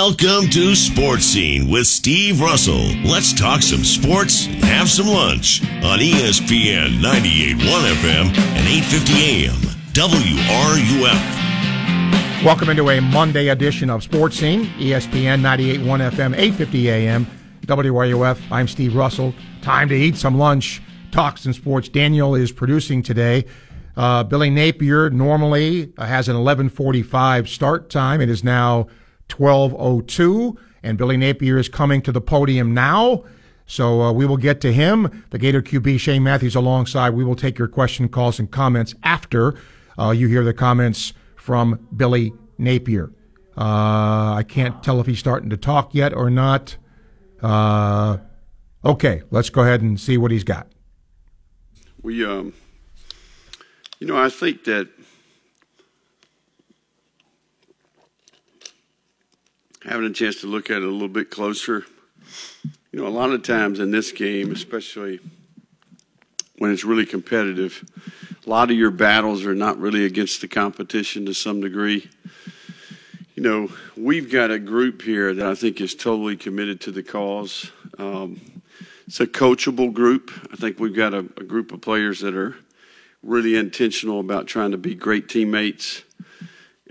Welcome to Sports Scene with Steve Russell. Let's talk some sports and have some lunch on ESPN 98.1 FM and 850 AM WRUF. Welcome into a Monday edition of Sports Scene, ESPN 98.1 FM, 850 AM WRUF. I'm Steve Russell. Time to eat some lunch, talk some sports. Daniel is producing today. Billy Napier normally has an 11:45 start time. It is now 12:02, and Billy Napier is coming to the podium now, so we will get to him. The Gator QB, Shane Matthews, alongside. We will take your question, calls, and comments after you hear the comments from Billy Napier. I can't tell if he's starting to talk yet or not. Okay, let's go ahead and see what he's got. We, I think that having a chance to look at it a little bit closer. You know, a lot of times in this game, especially when it's really competitive, a lot of your battles are not really against the competition to some degree. You know, we've got a group here that I think is totally committed to the cause. It's a coachable group. I think we've got a group of players that are really intentional about trying to be great teammates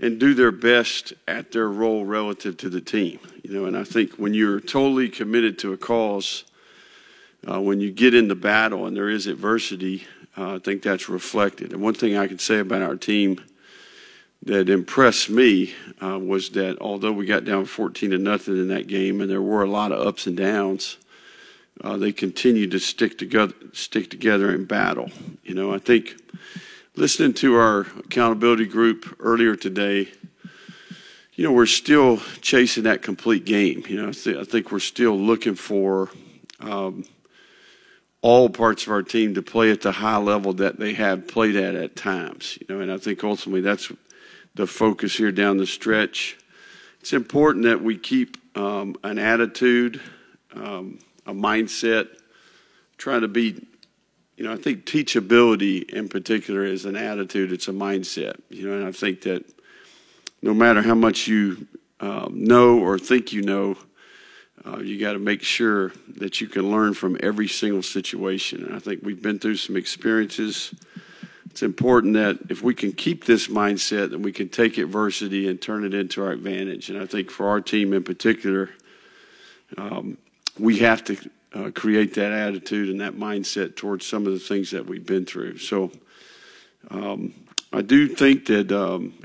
and do their best at their role relative to the team. You know, and I think when you're totally committed to a cause, when you get into battle and there is adversity, I think that's reflected. And one thing I could say about our team that impressed me was that although we got down 14-0 in that game and there were a lot of ups and downs, they continued to stick together in battle. You know, I think listening to our accountability group earlier today, you know, we're still chasing that complete game. You know, I think we're still looking for all parts of our team to play at the high level that they have played at times. You know, and I think ultimately that's the focus here down the stretch. It's important that we keep an attitude, a mindset, trying to be. You know, I think teachability in particular is an attitude. It's a mindset. You know, and I think that no matter how much you know or think you know, you got to make sure that you can learn from every single situation. And I think we've been through some experiences. It's important that if we can keep this mindset, then we can take adversity and turn it into our advantage. And I think for our team in particular, we have to create that attitude and that mindset towards some of the things that we've been through. So I do think that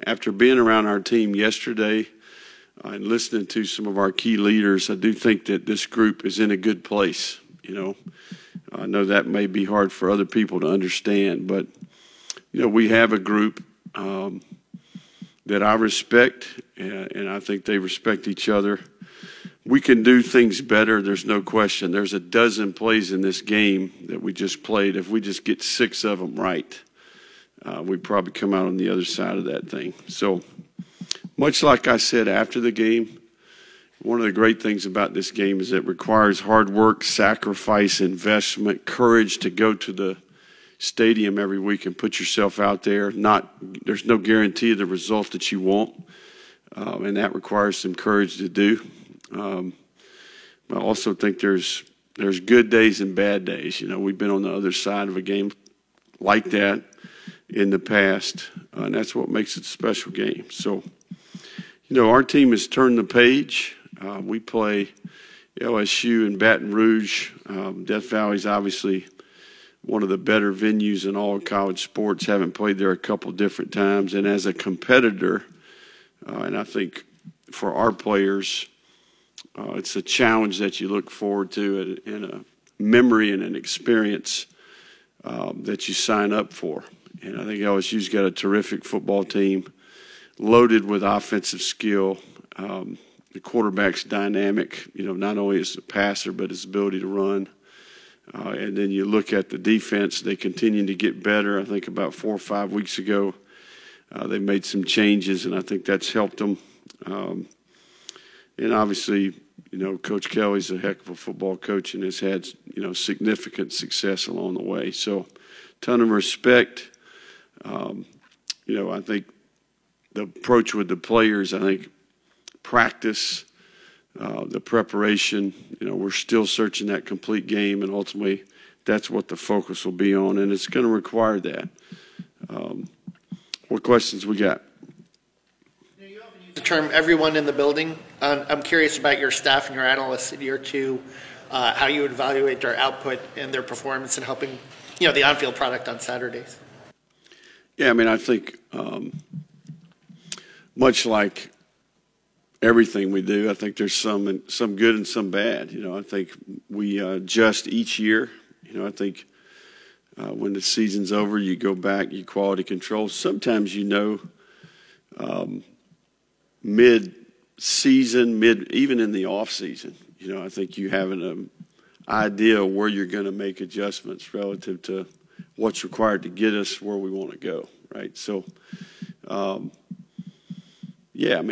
after being around our team yesterday and listening to some of our key leaders, I do think that this group is in a good place. You know, I know that may be hard for other people to understand, but, you know, we have a group that I respect, and I think they respect each other. We can do things better, there's no question. There's a dozen plays in this game that we just played. If we just get 6 of them right, we'd probably come out on the other side of that thing. So much like I said after the game, one of the great things about this game is it requires hard work, sacrifice, investment, courage to go to the stadium every week and put yourself out there. There's no guarantee of the result that you want, and that requires some courage to do. I also think there's good days and bad days. You know, we've been on the other side of a game like that in the past, and that's what makes it a special game. So, you know, our team has turned the page. We play LSU in Baton Rouge. Death Valley is obviously one of the better venues in all college sports. Haven't played there a couple different times, and as a competitor, and I think for our players, it's a challenge that you look forward to and a memory and an experience that you sign up for. And I think LSU's got a terrific football team, loaded with offensive skill. The quarterback's dynamic, you know, not only as a passer but his ability to run. And then you look at the defense, they continue to get better. I think about 4 or 5 weeks ago they made some changes, and I think that's helped them. And obviously, you know, Coach Kelly's a heck of a football coach and has had, you know, significant success along the way. So, ton of respect. I think the approach with the players, practice, the preparation, we're still searching that complete game, and ultimately that's what the focus will be on, and it's going to require that. What questions we got? You often use the term everyone in the building. I'm curious about your staff and your analysts in year two, how you evaluate their output and their performance and helping, the on-field product on Saturdays. Yeah, I think much like everything we do, I think there's some good and some bad. I think we adjust each year. I think when the season's over, you go back, you quality control. Sometimes mid-season, even in the off season, I think you have an idea where you're going to make adjustments relative to what's required to get us where we want to go, right? So,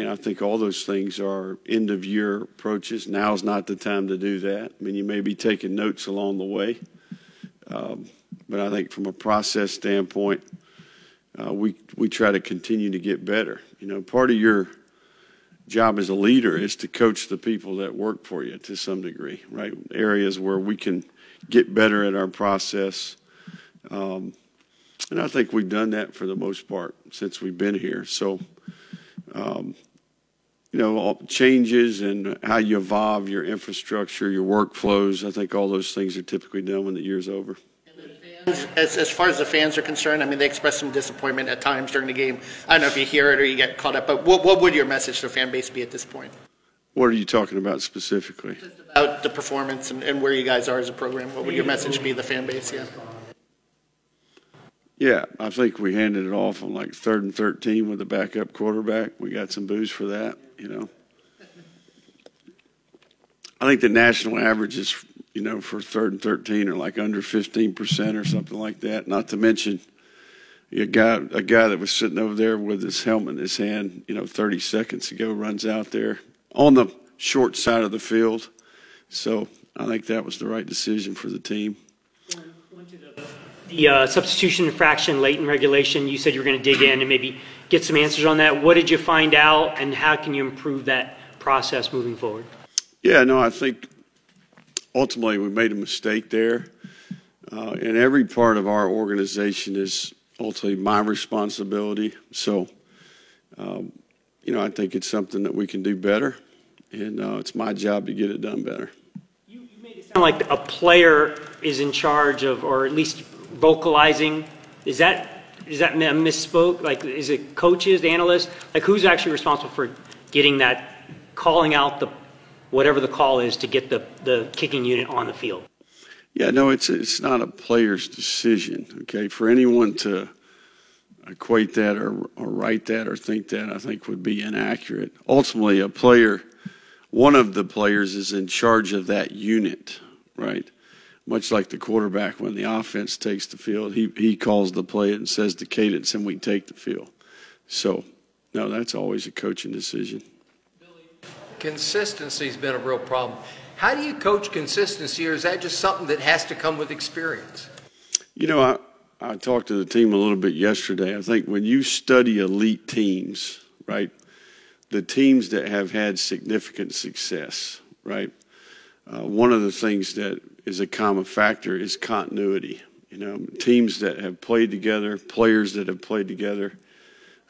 I think all those things are end-of-year approaches. Now's not the time to do that. You may be taking notes along the way. But I think from a process standpoint, we try to continue to get better. Part of your job as a leader is to coach the people that work for you to some degree, right? Areas where we can get better at our process. And I think we've done that for the most part since we've been here. So, all changes and how you evolve your infrastructure, your workflows, I think all those things are typically done when the year's over. As far as the fans are concerned, they expressed some disappointment at times during the game. I don't know if you hear it or you get caught up, but what would your message to the fan base be at this point? What are you talking about specifically? Just about the performance and where you guys are as a program. What would your message be to the fan base? Yeah, I think we handed it off on 3rd and 13 with a backup quarterback. We got some boos for that. I think the national average is, for 3rd and 13 are under 15% or something like that. Not to mention a guy that was sitting over there with his helmet in his hand, 30 seconds ago, runs out there on the short side of the field. So I think that was the right decision for the team. The substitution infraction late in regulation, you said you were going to dig in and maybe get some answers on that. What did you find out, and how can you improve that process moving forward? Yeah, no, I think ultimately we made a mistake there. And every part of our organization is ultimately my responsibility. So, I think it's something that we can do better, and it's my job to get it done better. You made it sound like a player is in charge of, or at least vocalizing. Is that misspoke? Is it coaches, the analysts? Who's actually responsible for getting that, calling out the whatever the call is to get the kicking unit on the field? Yeah, no, it's not a player's decision. Okay, for anyone to equate that or write that or think that, I think would be inaccurate. Ultimately, a player, one of the players, is in charge of that unit, right? Much like the quarterback, when the offense takes the field, he calls the play and says the cadence, and we take the field. So, no, that's always a coaching decision. Consistency's been a real problem. How do you coach consistency, or is that just something that has to come with experience? I talked to the team a little bit yesterday. I think when you study elite teams, right, the teams that have had significant success, right, one of the things that is a common factor is continuity. Teams that have played together, players that have played together,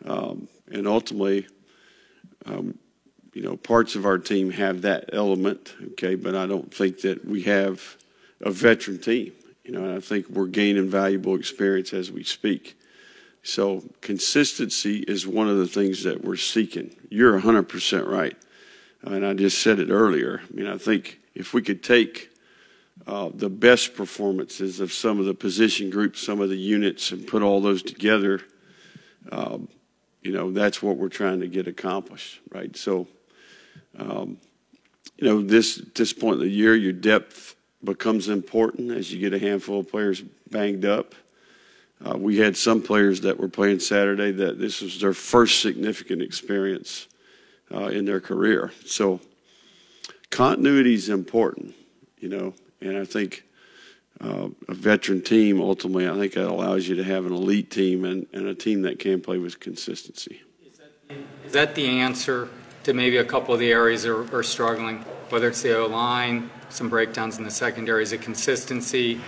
and ultimately, parts of our team have that element, okay, but I don't think that we have a veteran team. And I think we're gaining valuable experience as we speak. So consistency is one of the things that we're seeking. You're 100% right, and I just said it earlier. I think if we could take the best performances of some of the position groups, some of the units, and put all those together, that's what we're trying to get accomplished, right? So, this point of the year, your depth becomes important as you get a handful of players banged up. We had some players that were playing Saturday that this was their first significant experience in their career. So continuity is important, and I think a veteran team, ultimately, I think that allows you to have an elite team and a team that can play with consistency. Is that the answer to maybe a couple of the areas are struggling, whether it's the O-line, some breakdowns in the secondary, is it consistency?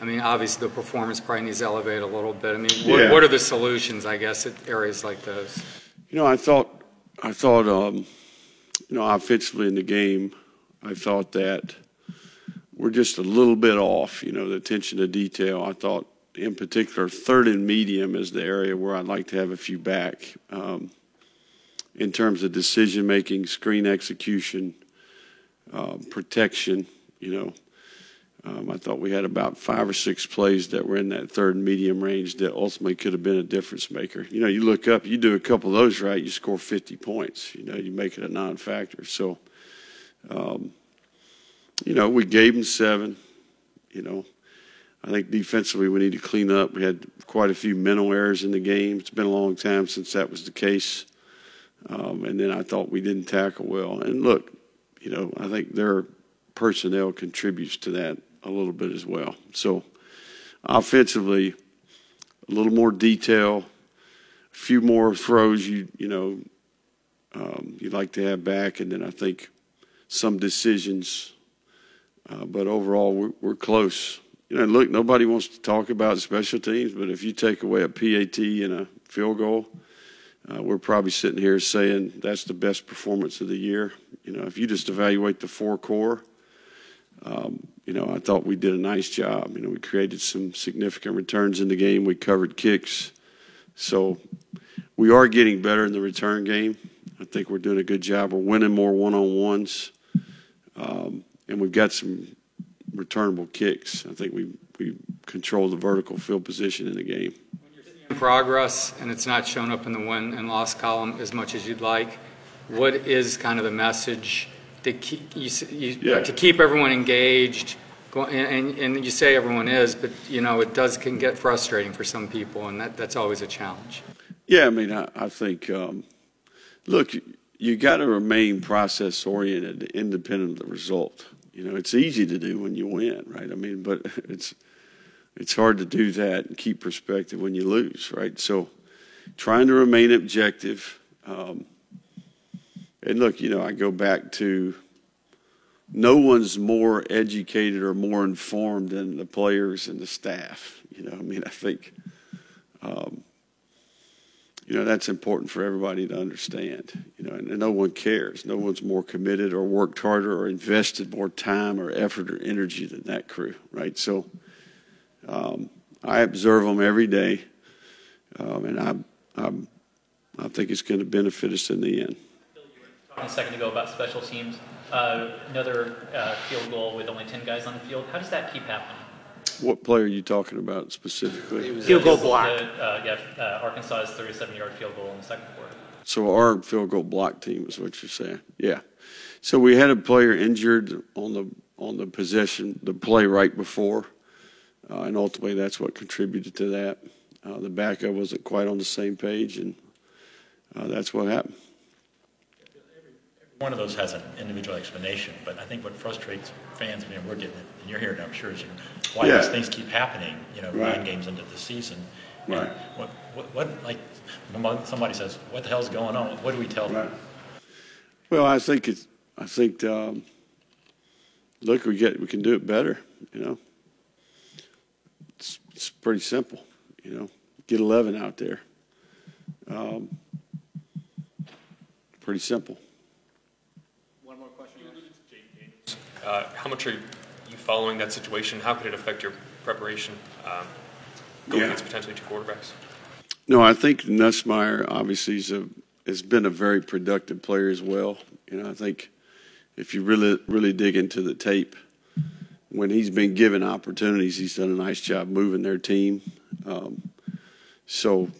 I mean, obviously the performance probably needs to elevate a little bit. I mean, what are the solutions, I guess, at areas like those? You know, I thought, offensively in the game, I thought that we're just a little bit off, the attention to detail. I thought, in particular, third and medium is the area where I'd like to have a few back in terms of decision-making, screen execution, protection, I thought we had about 5 or 6 plays that were in that third and medium range that ultimately could have been a difference maker. You look up, you do a couple of those right, you score 50 points. You make it a non-factor. So, we gave them 7. I think defensively we need to clean up. We had quite a few mental errors in the game. It's been a long time since that was the case. And then I thought we didn't tackle well. And look, I think their personnel contributes to that a little bit as well. So offensively, a little more detail, a few more throws you'd like to have back, and then I think some decisions. But overall, we're close. Look, nobody wants to talk about special teams, but if you take away a PAT and a field goal, we're probably sitting here saying that's the best performance of the year. If you just evaluate the 4 core, I thought we did a nice job. We created some significant returns in the game. We covered kicks. So we are getting better in the return game. I think we're doing a good job. We're winning more one-on-ones. And we've got some returnable kicks. I think we control the vertical field position in the game. When you're seeing progress and it's not shown up in the win and loss column as much as you'd like, what is kind of the message to keep, to keep everyone engaged? And you say everyone is, but, it can get frustrating for some people, and that's always a challenge. Yeah, I think, look, you got to remain process-oriented, independent of the result. It's easy to do when you win, right? But it's hard to do that and keep perspective when you lose, right? So trying to remain objective. And look, I go back to no one's more educated or more informed than the players and the staff. I think, that's important for everybody to understand. And no one cares. No one's more committed or worked harder or invested more time or effort or energy than that crew, right? So I observe them every day, and I think it's going to benefit us in the end. A second ago about special teams, another field goal with only 10 guys on the field. How does that keep happening? What play are you talking about specifically? Field goal block. Arkansas's 37-yard field goal in the second quarter. So our field goal block team is what you're saying. Yeah. So we had a player injured on the possession, the play right before, and ultimately that's what contributed to that. The backup wasn't quite on the same page, and that's what happened. One of those has an individual explanation, but I think what frustrates fans, we're getting it, and you're hearing it, I'm sure, is why these things keep happening, 9 games into the season. Right. And what, like, somebody says, what the hell's going on? What do we tell them? Well, I think look, we can do it better, It's pretty simple, Get 11 out there. Pretty simple. How much are you following that situation? How could it affect your preparation against potentially 2 quarterbacks? No, I think Nussmeier obviously has been a very productive player as well. I think if you really dig into the tape, when he's been given opportunities, he's done a nice job moving their team. So,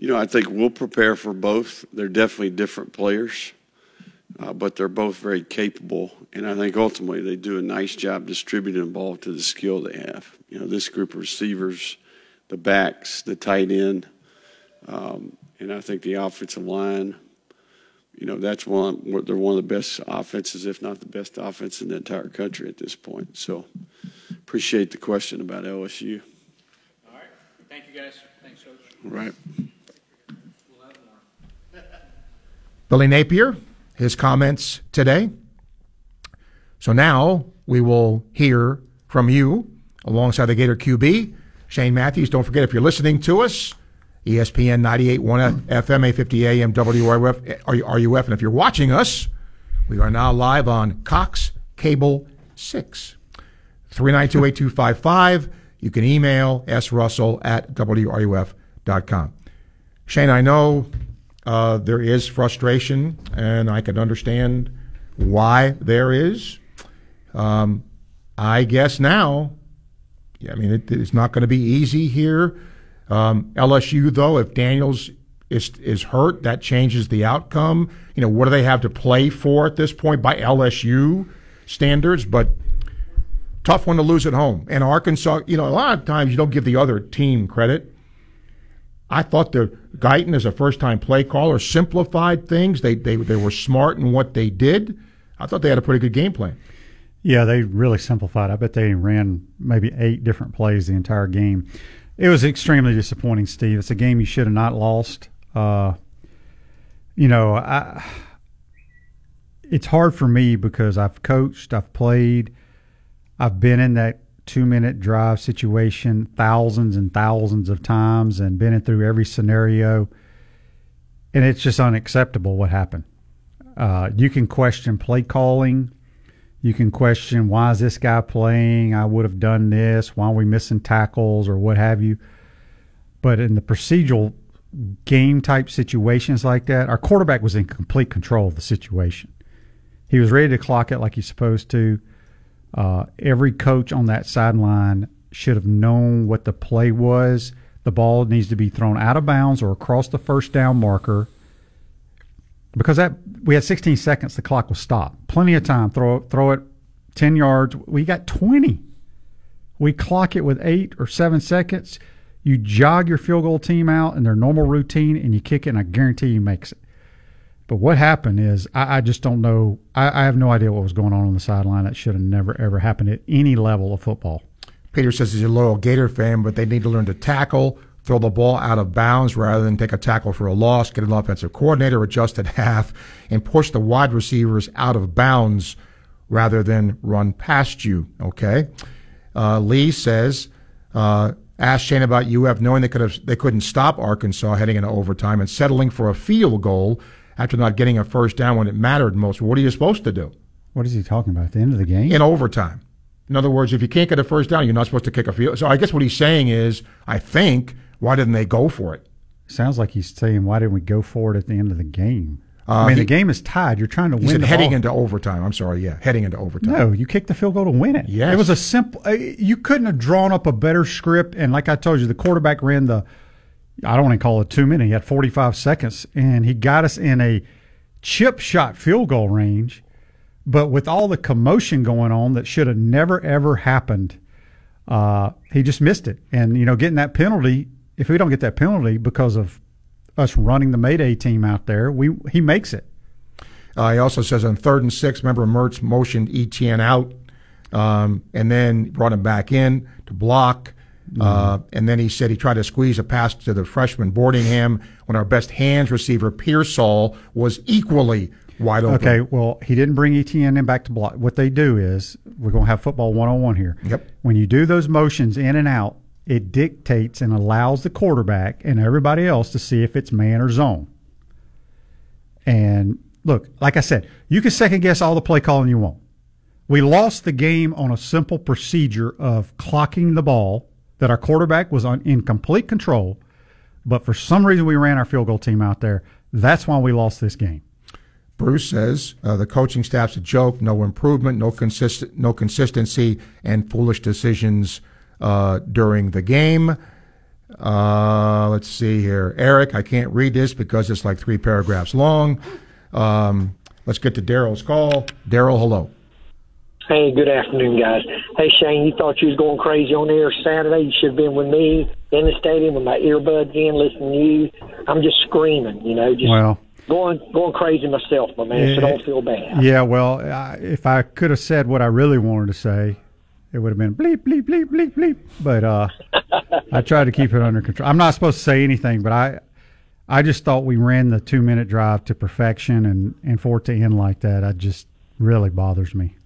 I think we'll prepare for both. They're definitely different players. But they're both very capable, and I think ultimately they do a nice job distributing the ball to the skill they have. This group of receivers, the backs, the tight end, and I think the offensive line, that's they're one of the best offenses, if not the best offense in the entire country at this point. So appreciate the question about LSU. All right. Thank you, guys. Thanks, Coach. All right. Billy Napier, his comments today. So now we will hear from you alongside the Gator QB, Shane Matthews. Don't forget, if you're listening to us, ESPN 98.1 FM, 850 AM, WRUF. And if you're watching us, we are now live on Cox Cable 6. 392-8255. You can email srussell@wruf.com. Shane, I know there is frustration, and I can understand why there is. I guess now, I mean, it's not going to be easy here. LSU, though, if Daniels is hurt, that changes the outcome. You know, what do they have to play for at this point by LSU standards? But tough one to lose at home. And Arkansas, you know, a lot of times you don't give the other team credit. I thought the Guyton, as a first-time play caller, simplified things. They were smart in what they did. I thought they had a pretty good game plan. Yeah, they really simplified. I bet they ran maybe 8 different plays the entire game. It was extremely disappointing, Steve. It's a game you should have not lost. You know, it's hard for me because I've coached, I've played, I've been in that 2-minute drive situation thousands and thousands of times and been in through every scenario, and it's just unacceptable what happened. You can question play calling. You can question, why is this guy playing? I would have done this. Why are we missing tackles or what have you? But in the procedural game-type situations like that, our quarterback was in complete control of the situation. He was ready to clock it like he's supposed to. Every coach on that sideline should have known what the play was. The ball needs to be thrown out of bounds or across the first down marker, because that we had 16 seconds. The clock was stopped. Plenty of time. Throw it 10 yards. We got 20. We clock it with 8 or 7 seconds. You jog your field goal team out in their normal routine, and you kick it, and I guarantee you makes it. But what happened is I just don't know. I have no idea what was going on the sideline. That should have never, ever happened at any level of football. Peter says he's a loyal Gator fan, but they need to learn to tackle, throw the ball out of bounds rather than take a tackle for a loss, get an offensive coordinator, adjust at half, and push the wide receivers out of bounds rather than run past you, okay? Lee says, asked Shane about UF knowing they couldn't stop Arkansas heading into overtime and settling for a field goal after not getting a first down when it mattered most. What are you supposed to do? What is he talking about? At the end of the game? In overtime. In other words, if you can't get a first down, you're not supposed to kick a field. So I guess what he's saying is, I think, why didn't they go for it? Sounds like he's saying, why didn't we go for it at the end of the game? I mean, the game is tied. You're trying to win. He said heading into overtime. I'm sorry, yeah, heading into overtime. No, you kicked the field goal to win it. Yes. It was a simple – you couldn't have drawn up a better script. And like I told you, the quarterback ran the – I don't want to call it 2 minutes. He had 45 seconds, and he got us in a chip shot field goal range. But with all the commotion going on that should have never, ever happened, he just missed it. And, you know, getting that penalty, if we don't get that penalty because of us running the Mayday team out there, he makes it. He also says on 3rd and 6, remember Mertz motioned Etienne out and then brought him back in to block. And then he said he tried to squeeze a pass to the freshman Boardingham when our best hands receiver Pearsall was equally wide open. Okay, well, he didn't bring Etienne in back to block. What they do is, we're going to have football 101 here. Yep. When you do those motions in and out, it dictates and allows the quarterback and everybody else to see if it's man or zone. And look, like I said, you can second guess all the play calling you want. We lost the game on a simple procedure of clocking the ball that our quarterback was in complete control, but for some reason we ran our field goal team out there. That's why we lost this game. Bruce says, the coaching staff's a joke, no improvement, no consistency, and foolish decisions during the game. Let's see here. Eric, I can't read this because it's like 3 paragraphs long. Let's get to Daryl's call. Daryl, hello. Hey, good afternoon, guys. Hey, Shane, you thought you was going crazy on air Saturday. You should have been with me in the stadium with my earbuds in, listening to you. I'm just screaming, you know, just going crazy myself, my man, so don't feel bad. Yeah, well, if I could have said what I really wanted to say, it would have been bleep, bleep, bleep, bleep, bleep. But I tried to keep it under control. I'm not supposed to say anything, but I I just thought we ran the 2-minute drive to perfection, and for it to end like that, it just really bothers me.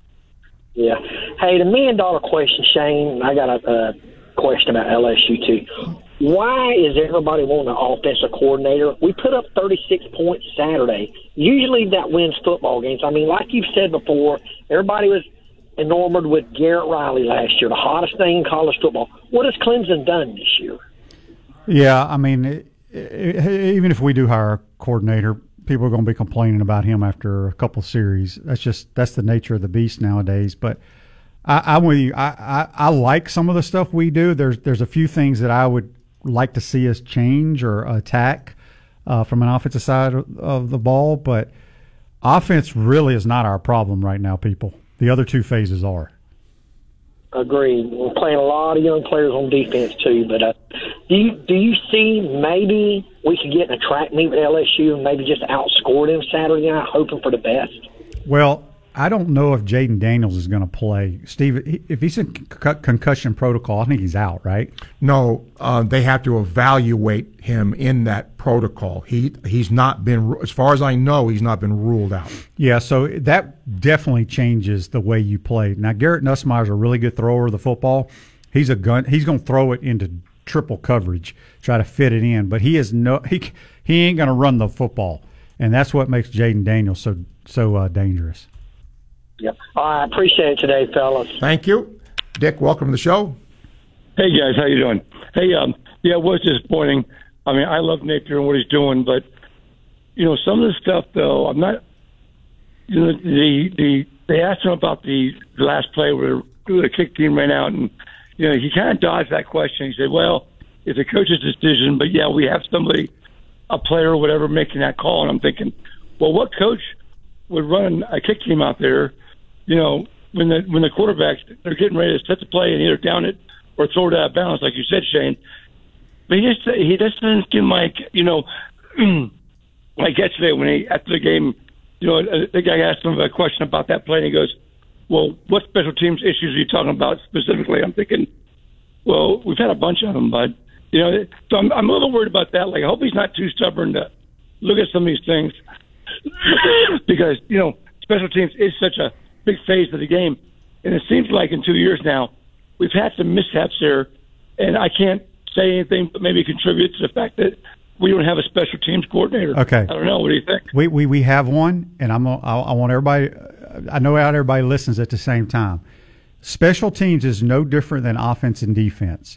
Yeah. Hey, the $1 million question, Shane, I got a question about LSU too. Why is everybody wanting an offensive coordinator? We put up 36 points Saturday. Usually that wins football games. I mean, like you've said before, everybody was enamored with Garrett Riley last year, the hottest thing in college football. What has Clemson done this year? Yeah, I mean, even if we do hire a coordinator, people are going to be complaining about him after a couple series. That's the nature of the beast nowadays. But I like some of the stuff we do. There's a few things that I would like to see us change or attack from an offensive side of the ball, but offense really is not our problem right now, people. The other two phases are. Agreed. We're playing a lot of young players on defense too, but do you see maybe we could get in a track meet with LSU and maybe just outscore them Saturday night, hoping for the best? Well, I don't know if Jaden Daniels is going to play. Steve, if he's in concussion protocol, I think he's out, right? No, they have to evaluate him in that protocol. He's not been, as far as I know, he's not been ruled out. Yeah, so that definitely changes the way you play. Now, Garrett Nussmeier is a really good thrower of the football. He's a gun. He's going to throw it into triple coverage, try to fit it in, but he ain't going to run the football, and that's what makes Jaden Daniels so dangerous. Yep. I appreciate it today, fellas. Thank you. Dick, welcome to the show. Hey, guys. How you doing? Hey, it was disappointing. I mean, I love Napier and what he's doing, but, you know, some of the stuff, though, I'm not – you know, they asked him about the last play where the kick team ran out, and, you know, he kind of dodged that question. He said, well, it's a coach's decision, but, yeah, we have somebody, a player or whatever, making that call. And I'm thinking, well, what coach would run a kick team out there – you know, when the quarterbacks, they're getting ready to set the play and either down it or throw it out of bounds, like you said, Shane. But he doesn't seem like, you know, like yesterday when after the game, you know, the guy asked him a question about that play, and he goes, well, what special teams issues are you talking about specifically? I'm thinking, well, we've had a bunch of them, bud. You know, so I'm a little worried about that. Like, I hope he's not too stubborn to look at some of these things because, you know, special teams is such a big phase of the game, and it seems like in 2 years now we've had some mishaps there, and I can't say anything but maybe contribute to the fact that we don't have a special teams coordinator. Okay, I don't know. What do you think? We have one, and I want everybody. I know out everybody listens at the same time. Special teams is no different than offense and defense.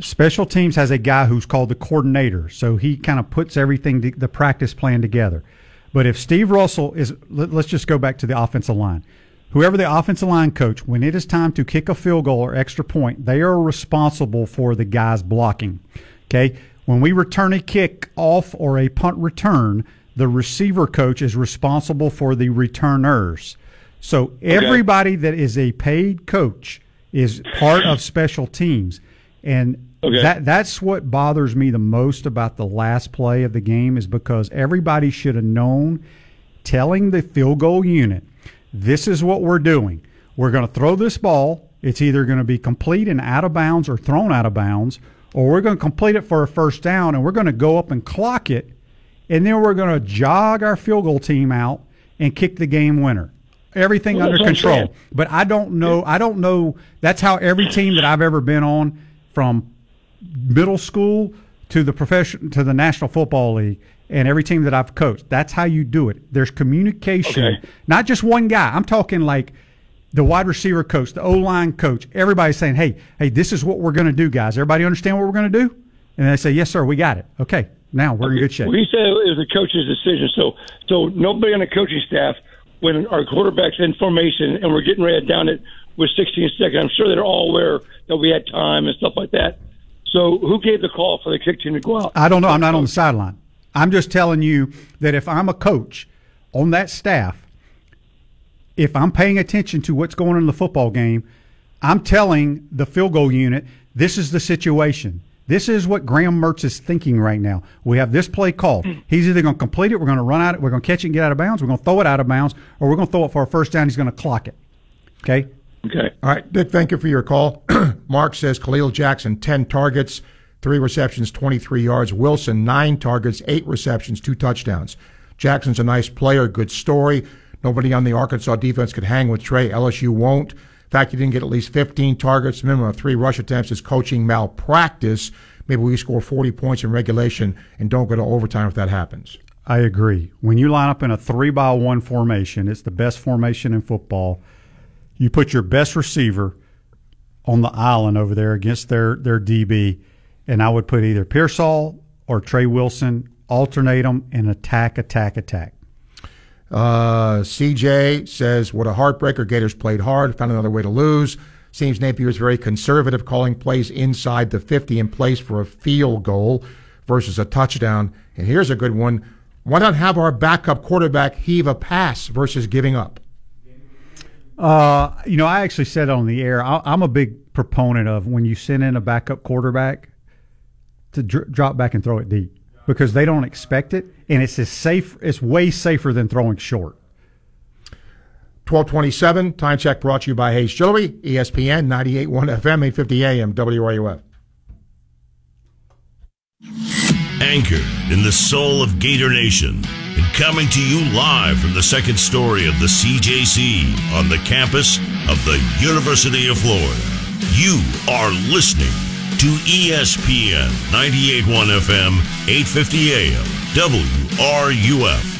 Special teams has a guy who's called the coordinator, so he kind of puts everything the practice plan together. But if Steve Russell is – let's just go back to the offensive line. Whoever the offensive line coach, when it is time to kick a field goal or extra point, they are responsible for the guys blocking, okay? When we return a kick off or a punt return, the receiver coach is responsible for the returners. So everybody that is a paid coach is part of special teams. And that's what bothers me the most about the last play of the game is because everybody should have known, telling the field goal unit, this is what we're doing. We're going to throw this ball. It's either going to be complete and out of bounds or thrown out of bounds, or we're going to complete it for a first down, and we're going to go up and clock it, and then we're going to jog our field goal team out and kick the game winner. Everything under control. But I don't know. That's how every team that I've ever been on from middle school to the profession to the National Football League and every team that I've coached, that's how you do it. There's communication, not just one guy. I'm talking like the wide receiver coach, the O-line coach. Everybody's saying, hey, this is what we're going to do, guys. Everybody understand what we're going to do? And they say, yes, sir, we got it. Okay, now we're in good shape. Well, he said it was the coach's decision. So nobody on the coaching staff, when our quarterback's in formation and we're getting ready to down it with 16 seconds, I'm sure they're all aware that we had time and stuff like that. So who gave the call for the kick team to go out? I don't know. I'm not on the sideline. I'm just telling you that if I'm a coach on that staff, if I'm paying attention to what's going on in the football game, I'm telling the field goal unit, this is the situation. This is what Graham Mertz is thinking right now. We have this play called. He's either going to complete it, we're going to run out, we're going to catch it and get out of bounds, we're going to throw it out of bounds, or we're going to throw it for a first down, he's going to clock it. Okay? Okay. All right, Dick, thank you for your call. Mark says Khalil Jackson, 10 targets, 3 receptions, 23 yards. Wilson, 9 targets, 8 receptions, 2 touchdowns. Jackson's a nice player, good story. Nobody on the Arkansas defense could hang with Trey. LSU won't. In fact, he didn't get at least 15 targets, minimum of 3 rush attempts. Is coaching malpractice. Maybe we score 40 points in regulation and don't go to overtime if that happens. I agree. When you line up in a 3-by-1 formation, it's the best formation in football. You put your best receiver on the island over there against their DB, and I would put either Pearsall or Trey Wilson, alternate them, and attack. CJ says, what a heartbreaker. Gators played hard, found another way to lose. Seems Napier is very conservative, calling plays inside the 50 in place for a field goal versus a touchdown. And here's a good one. Why not have our backup quarterback heave a pass versus giving up? I actually said on the air, I'm a big proponent of when you send in a backup quarterback to drop back and throw it deep because they don't expect it, and it's as safe. It's way safer than throwing short. 12:27, time check brought to you by Hayes Jewelry, ESPN, 98.1 FM, 850 AM, WRUF. Anchored in the soul of Gator Nation and coming to you live from the second story of the CJC on the campus of the University of Florida. You are listening to ESPN 98.1 FM, 850 AM, WRUF.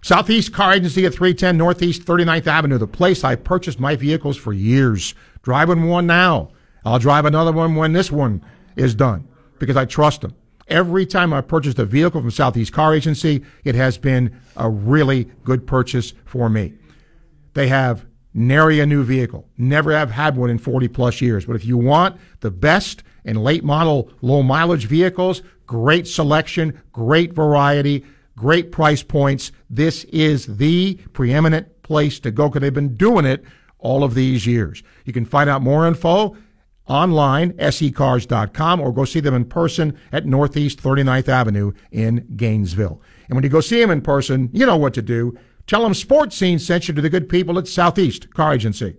Southeast Car Agency at 310 Northeast 39th Avenue, the place I purchased my vehicles for years. Driving one now. I'll drive another one when this one is done, because I trust them. Every time I purchased a vehicle from Southeast Car Agency, it has been a really good purchase for me. They have nary a new vehicle. Never have had one in 40-plus years. But if you want the best in late-model, low-mileage vehicles, great selection, great variety, great price points, this is the preeminent place to go because they've been doing it all of these years. You can find out more info online, secars.com, or go see them in person at Northeast 39th Avenue in Gainesville. And when you go see them in person, you know what to do. Tell them Sports Scene sent you to the good people at Southeast Car Agency.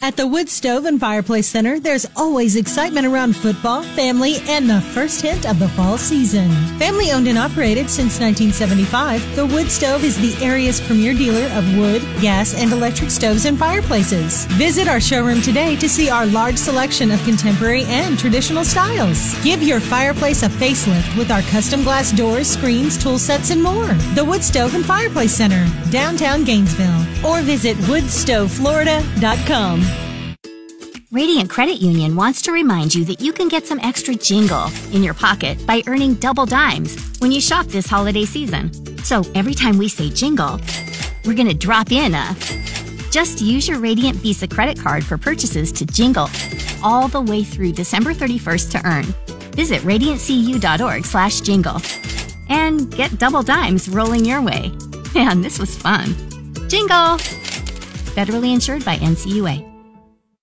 At the Wood Stove and Fireplace Center, there's always excitement around football, family, and the first hint of the fall season. Family owned and operated since 1975, the Wood Stove is the area's premier dealer of wood, gas, and electric stoves and fireplaces. Visit our showroom today to see our large selection of contemporary and traditional styles. Give your fireplace a facelift with our custom glass doors, screens, tool sets, and more. The Wood Stove and Fireplace Center, downtown Gainesville, or visit woodstoveflorida.com. Radiant Credit Union wants to remind you that you can get some extra jingle in your pocket by earning double dimes when you shop this holiday season. So every time we say jingle, we're going to drop in a... Just use your Radiant Visa credit card for purchases to jingle all the way through December 31st to earn. Visit radiantcu.org/jingle and get double dimes rolling your way. Man, this was fun. Jingle! Federally insured by NCUA.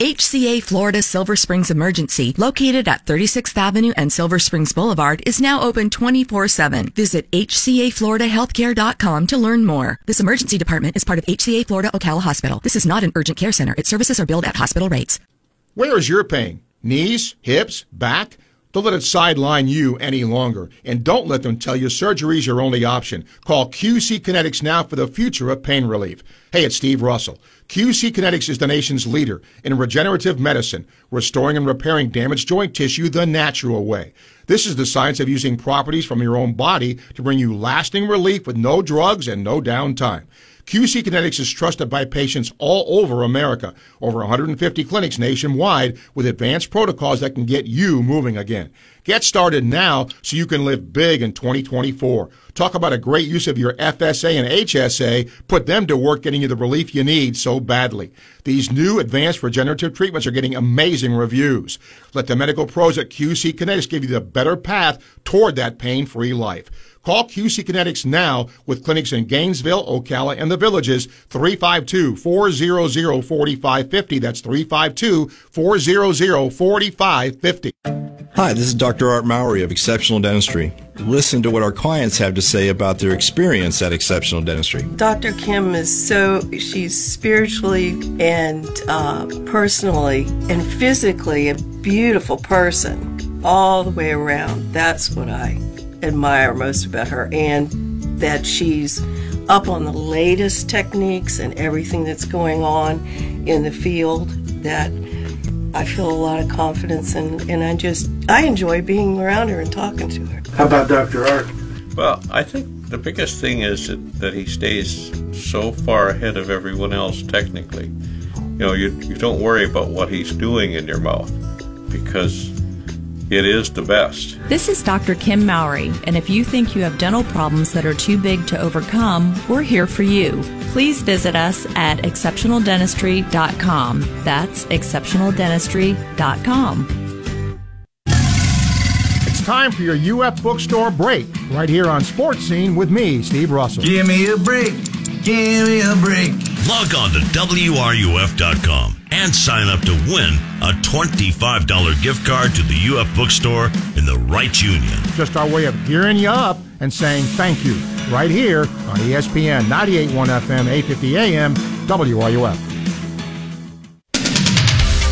HCA Florida Silver Springs Emergency, located at 36th Avenue and Silver Springs Boulevard, is now open 24/7. Visit HCAFloridaHealthcare.com to learn more. This emergency department is part of HCA Florida Ocala Hospital. This is not an urgent care center. Its services are billed at hospital rates. Where is your pain? Knees, hips, back? Don't let it sideline you any longer. And don't let them tell you surgery is your only option. Call QC Kinetics now for the future of pain relief. Hey, it's Steve Russell. QC Kinetics is the nation's leader in regenerative medicine, restoring and repairing damaged joint tissue the natural way. This is the science of using properties from your own body to bring you lasting relief with no drugs and no downtime. QC Kinetics is trusted by patients all over America. Over 150 clinics nationwide with advanced protocols that can get you moving again. Get started now so you can live big in 2024. Talk about a great use of your FSA and HSA. Put them to work getting you the relief you need so badly. These new advanced regenerative treatments are getting amazing reviews. Let the medical pros at QC Kinetics give you the better path toward that pain-free life. Call QC Kinetics now with clinics in Gainesville, Ocala, and the Villages, 352-400-4550. That's 352-400-4550. Hi, this is Dr. Art Mowry of Exceptional Dentistry. Listen to what our clients have to say about their experience at Exceptional Dentistry. Dr. Kim is she's spiritually and personally and physically a beautiful person all the way around. That's what I admire most about her, and that she's up on the latest techniques and everything that's going on in the field, that I feel a lot of confidence in, and I enjoy being around her and talking to her. How about Dr. Art? Well, I think the biggest thing is that he stays so far ahead of everyone else technically. You know, you don't worry about what he's doing in your mouth because it is the best. This is Dr. Kim Mowry, and if you think you have dental problems that are too big to overcome, we're here for you. Please visit us at exceptionaldentistry.com. That's exceptionaldentistry.com. It's time for your UF Bookstore break, right here on Sports Scene with me, Steve Russell. Give me a break. Give me a break. Log on to WRUF.com and sign up to win a $25 gift card to the UF Bookstore in the Wright Union. Just our way of gearing you up and saying thank you right here on ESPN 98.1 FM, 850 AM, WRUF.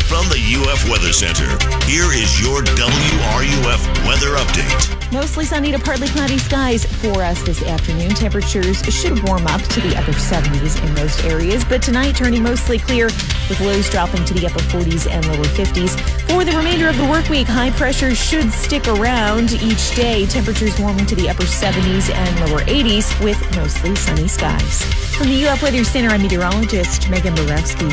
From the UF Weather Center, here is your WRUF weather update. Mostly sunny to partly cloudy skies for us this afternoon. Temperatures should warm up to the upper 70s in most areas, but tonight turning mostly clear with lows dropping to the upper 40s and lower 50s. For the remainder of the work week, high pressure should stick around each day. Temperatures warming to the upper 70s and lower 80s with mostly sunny skies. From the UF Weather Center, I'm meteorologist Megan Borowski.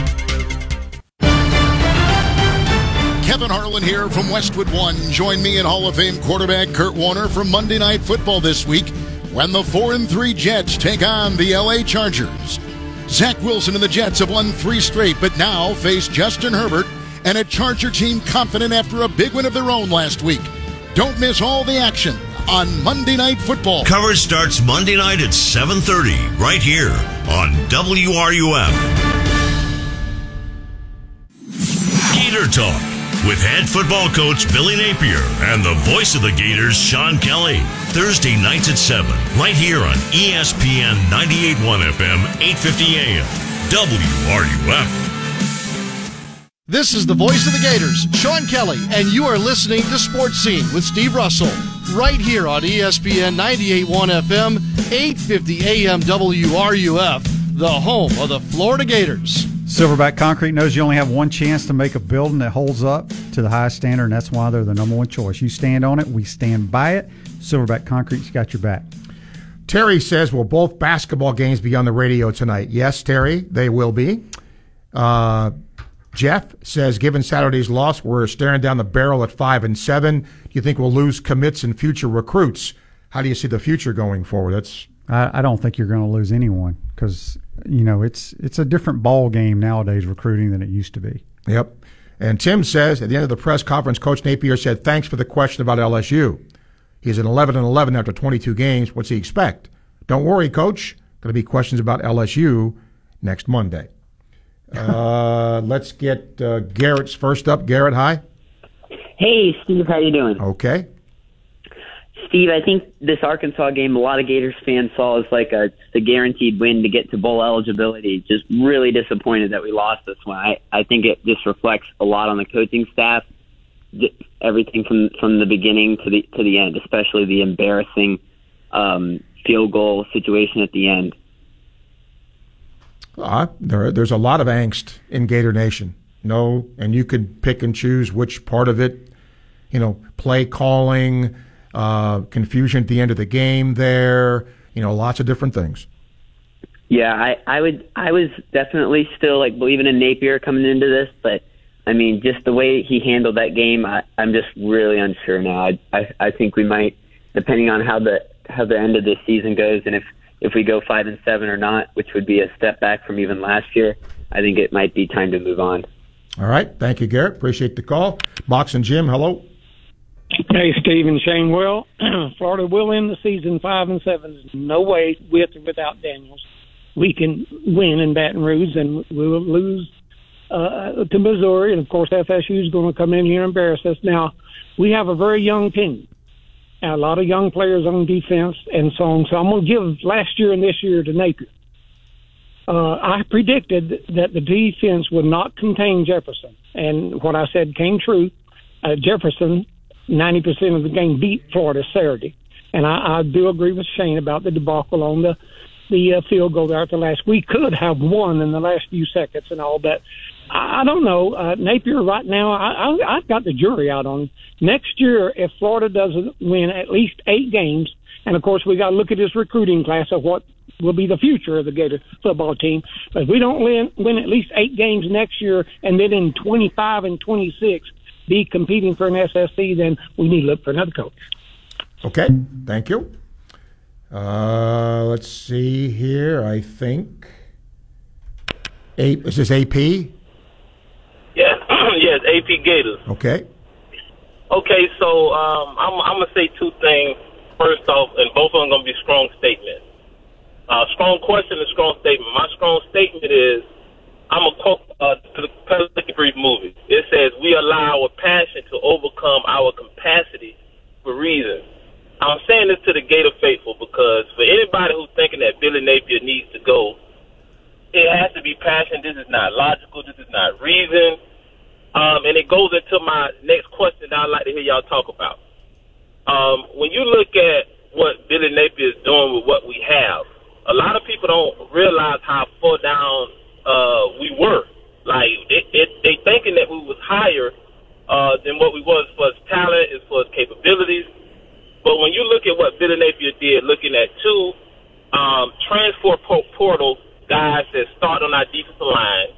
Kevin Harlan here from Westwood One. Join me and Hall of Fame quarterback Kurt Warner for Monday Night Football this week when the 4-3 Jets take on the L.A. Chargers. Zach Wilson and the Jets have won 3 straight, but now face Justin Herbert and a Charger team confident after a big win of their own last week. Don't miss all the action on Monday Night Football. Coverage starts Monday night at 7:30 right here on WRUF. Gator Talk with head football coach Billy Napier and the voice of the Gators, Sean Kelly. Thursday nights at 7, right here on ESPN 98.1 FM, 850 AM, WRUF. This is the voice of the Gators, Sean Kelly, and you are listening to Sports Scene with Steve Russell, right here on ESPN 98.1 FM, 850 AM, WRUF, the home of the Florida Gators. Silverback Concrete knows you only have one chance to make a building that holds up to the highest standard, and that's why they're the number one choice. You stand on it, we stand by it. Silverback Concrete's got your back. Terry says, will both basketball games be on the radio tonight? Yes, Terry, they will be. Jeff says, given Saturday's loss, we're staring down the barrel at 5-7. Do you think we'll lose commits and future recruits? How do you see the future going forward? I don't think you're going to lose anyone because – you know, it's a different ball game nowadays recruiting than it used to be. Yep. And Tim says, at the end of the press conference, Coach Napier said, thanks for the question about LSU. He's an 11-11 after 22 games. What's he expect? Don't worry, Coach. Going to be questions about LSU next Monday. Let's get Garrett's first up. Garrett, hi. Hey, Steve. How you doing? Okay. Steve, I think this Arkansas game, a lot of Gators fans saw as like a guaranteed win to get to bowl eligibility. Just really disappointed that we lost this one. I think it just reflects a lot on the coaching staff, everything from the beginning to the end, especially the embarrassing field goal situation at the end. There's a lot of angst in Gator Nation. No, and you could pick and choose which part of it, you know, play calling, confusion at the end of the game there, you know, lots of different things. Yeah, I was definitely still like believing in Napier coming into this, but I mean, just the way he handled that game, I'm just really unsure now. I think we might, depending on how the end of the season goes, and if we go 5-7 or not, which would be a step back from even last year, I think it might be time to move on. All right, thank you, Garrett. Appreciate the call. Box and Jim, hello. Hey, Steve and Shane. Well, Florida will end the season 5-7. There's no way with or without Daniels. We can win in Baton Rouge, and we will lose to Missouri. And, of course, FSU is going to come in here and embarrass us. Now, we have a very young team, a lot of young players on defense and so on. So I'm going to give last year and this year to Napier. I predicted that the defense would not contain Jefferson. And what I said came true. Jefferson, 90% of the game, beat Florida Saturday. And I do agree with Shane about the debacle on the field goal there at the last. We could have won in the last few seconds and all, but I don't know. Napier right now, I've got the jury out on him. Next year, if Florida doesn't win at least 8 games, and, of course, we got to look at this recruiting class of what will be the future of the Gator football team. But if we don't win at least 8 games next year, and then in 25 and 26 be competing for an SSC, then we need to look for another coach. Okay, thank you. Let's see here. I think is this AP? Yeah, yes, AP Gators. Okay. Okay, so I'm gonna say two things. First off, and both of them gonna be strong statements. Strong question and strong statement. My strong statement is I'm gonna quote to the Pelican Brief movie. It says we allow our passion to overcome our capacity for reason. I'm saying this to the Gator faithful because for anybody who's thinking that Billy Napier needs to go, it has to be passion. This is not logical. This is not reason. And it goes into my next question that I'd like to hear y'all talk about. When you look at what Billy Napier is doing with what we have, a lot of people don't realize how far down we were. Like, they thinking that we was higher than what we was for his talent, as far as capabilities. But when you look at what Billy Napier did, looking at 2 transfer portal guys that start on our defensive line,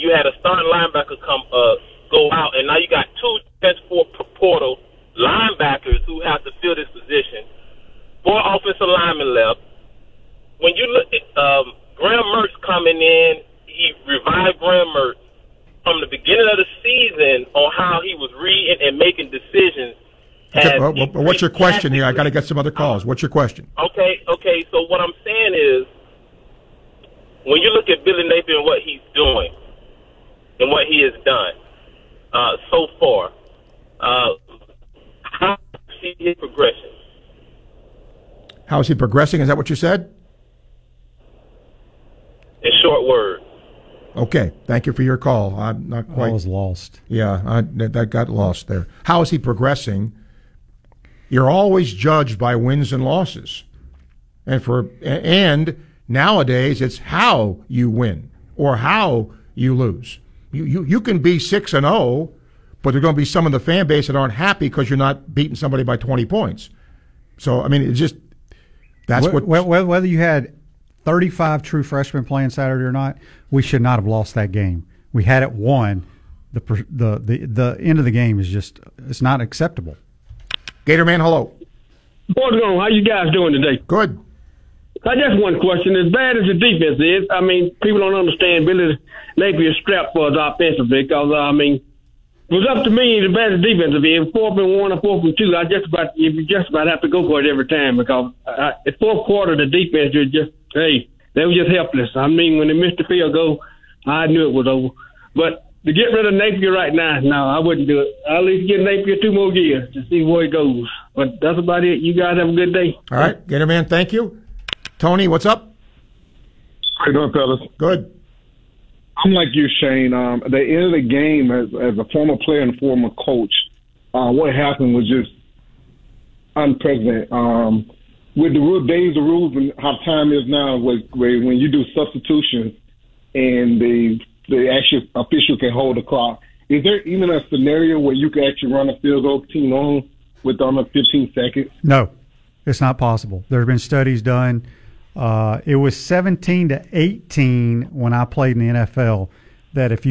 you had a starting linebacker go out, and now you got 2 transfer portal linebackers who have to fill this position. 4 offensive linemen left. When you look at Graham Mertz coming in, he revived Graham Mertz from the beginning of the season on how he was reading and making decisions. Okay, well, what's your question here? I got to get some other calls. What's your question? Okay. So what I'm saying is, when you look at Billy Napier and what he's doing and what he has done so far, how do you see his progression? How is he progressing? Is that what you said? In short words. Okay, thank you for your call. I'm not quite. I was lost. Yeah, that got lost there. How is he progressing? You're always judged by wins and losses. And nowadays it's how you win or how you lose. You can be 6-0, but there are going to be some of the fan base that aren't happy because you're not beating somebody by 20 points. So, I mean, it's just that's what whether you had 35 true freshmen playing Saturday or not, we should not have lost that game. We had it won. The end of the game is just it's not acceptable. Gator Man, hello. What's going on? How you guys doing today? Good. I just one question. As bad as the defense is, I mean, people don't understand Billy Napier's strapped for us offensively because, I mean, it was up to me as bad as the defense is. 4th and 1 or 4th and 2, you just about have to go for it every time because the fourth quarter, the defense was just, hey, they were just helpless. I mean, when they missed the field goal, I knew it was over. But to get rid of Napier right now, no, I wouldn't do it. I'll at least give Napier 2 more years to see where he goes. But that's about it. You guys have a good day. All right, Gator Man, thank you. Tony, what's up? How you doing, fellas? Good. I'm like you, Shane. At the end of the game, as a former player and a former coach, what happened was just unprecedented. With the rule, days of rules and how time is now, when you do substitutions and the actual official can hold the clock. Is there even a scenario where you can actually run a field goal team on with under 15 seconds? No, it's not possible. There have been studies done It was 17-18 when I played in the NFL that if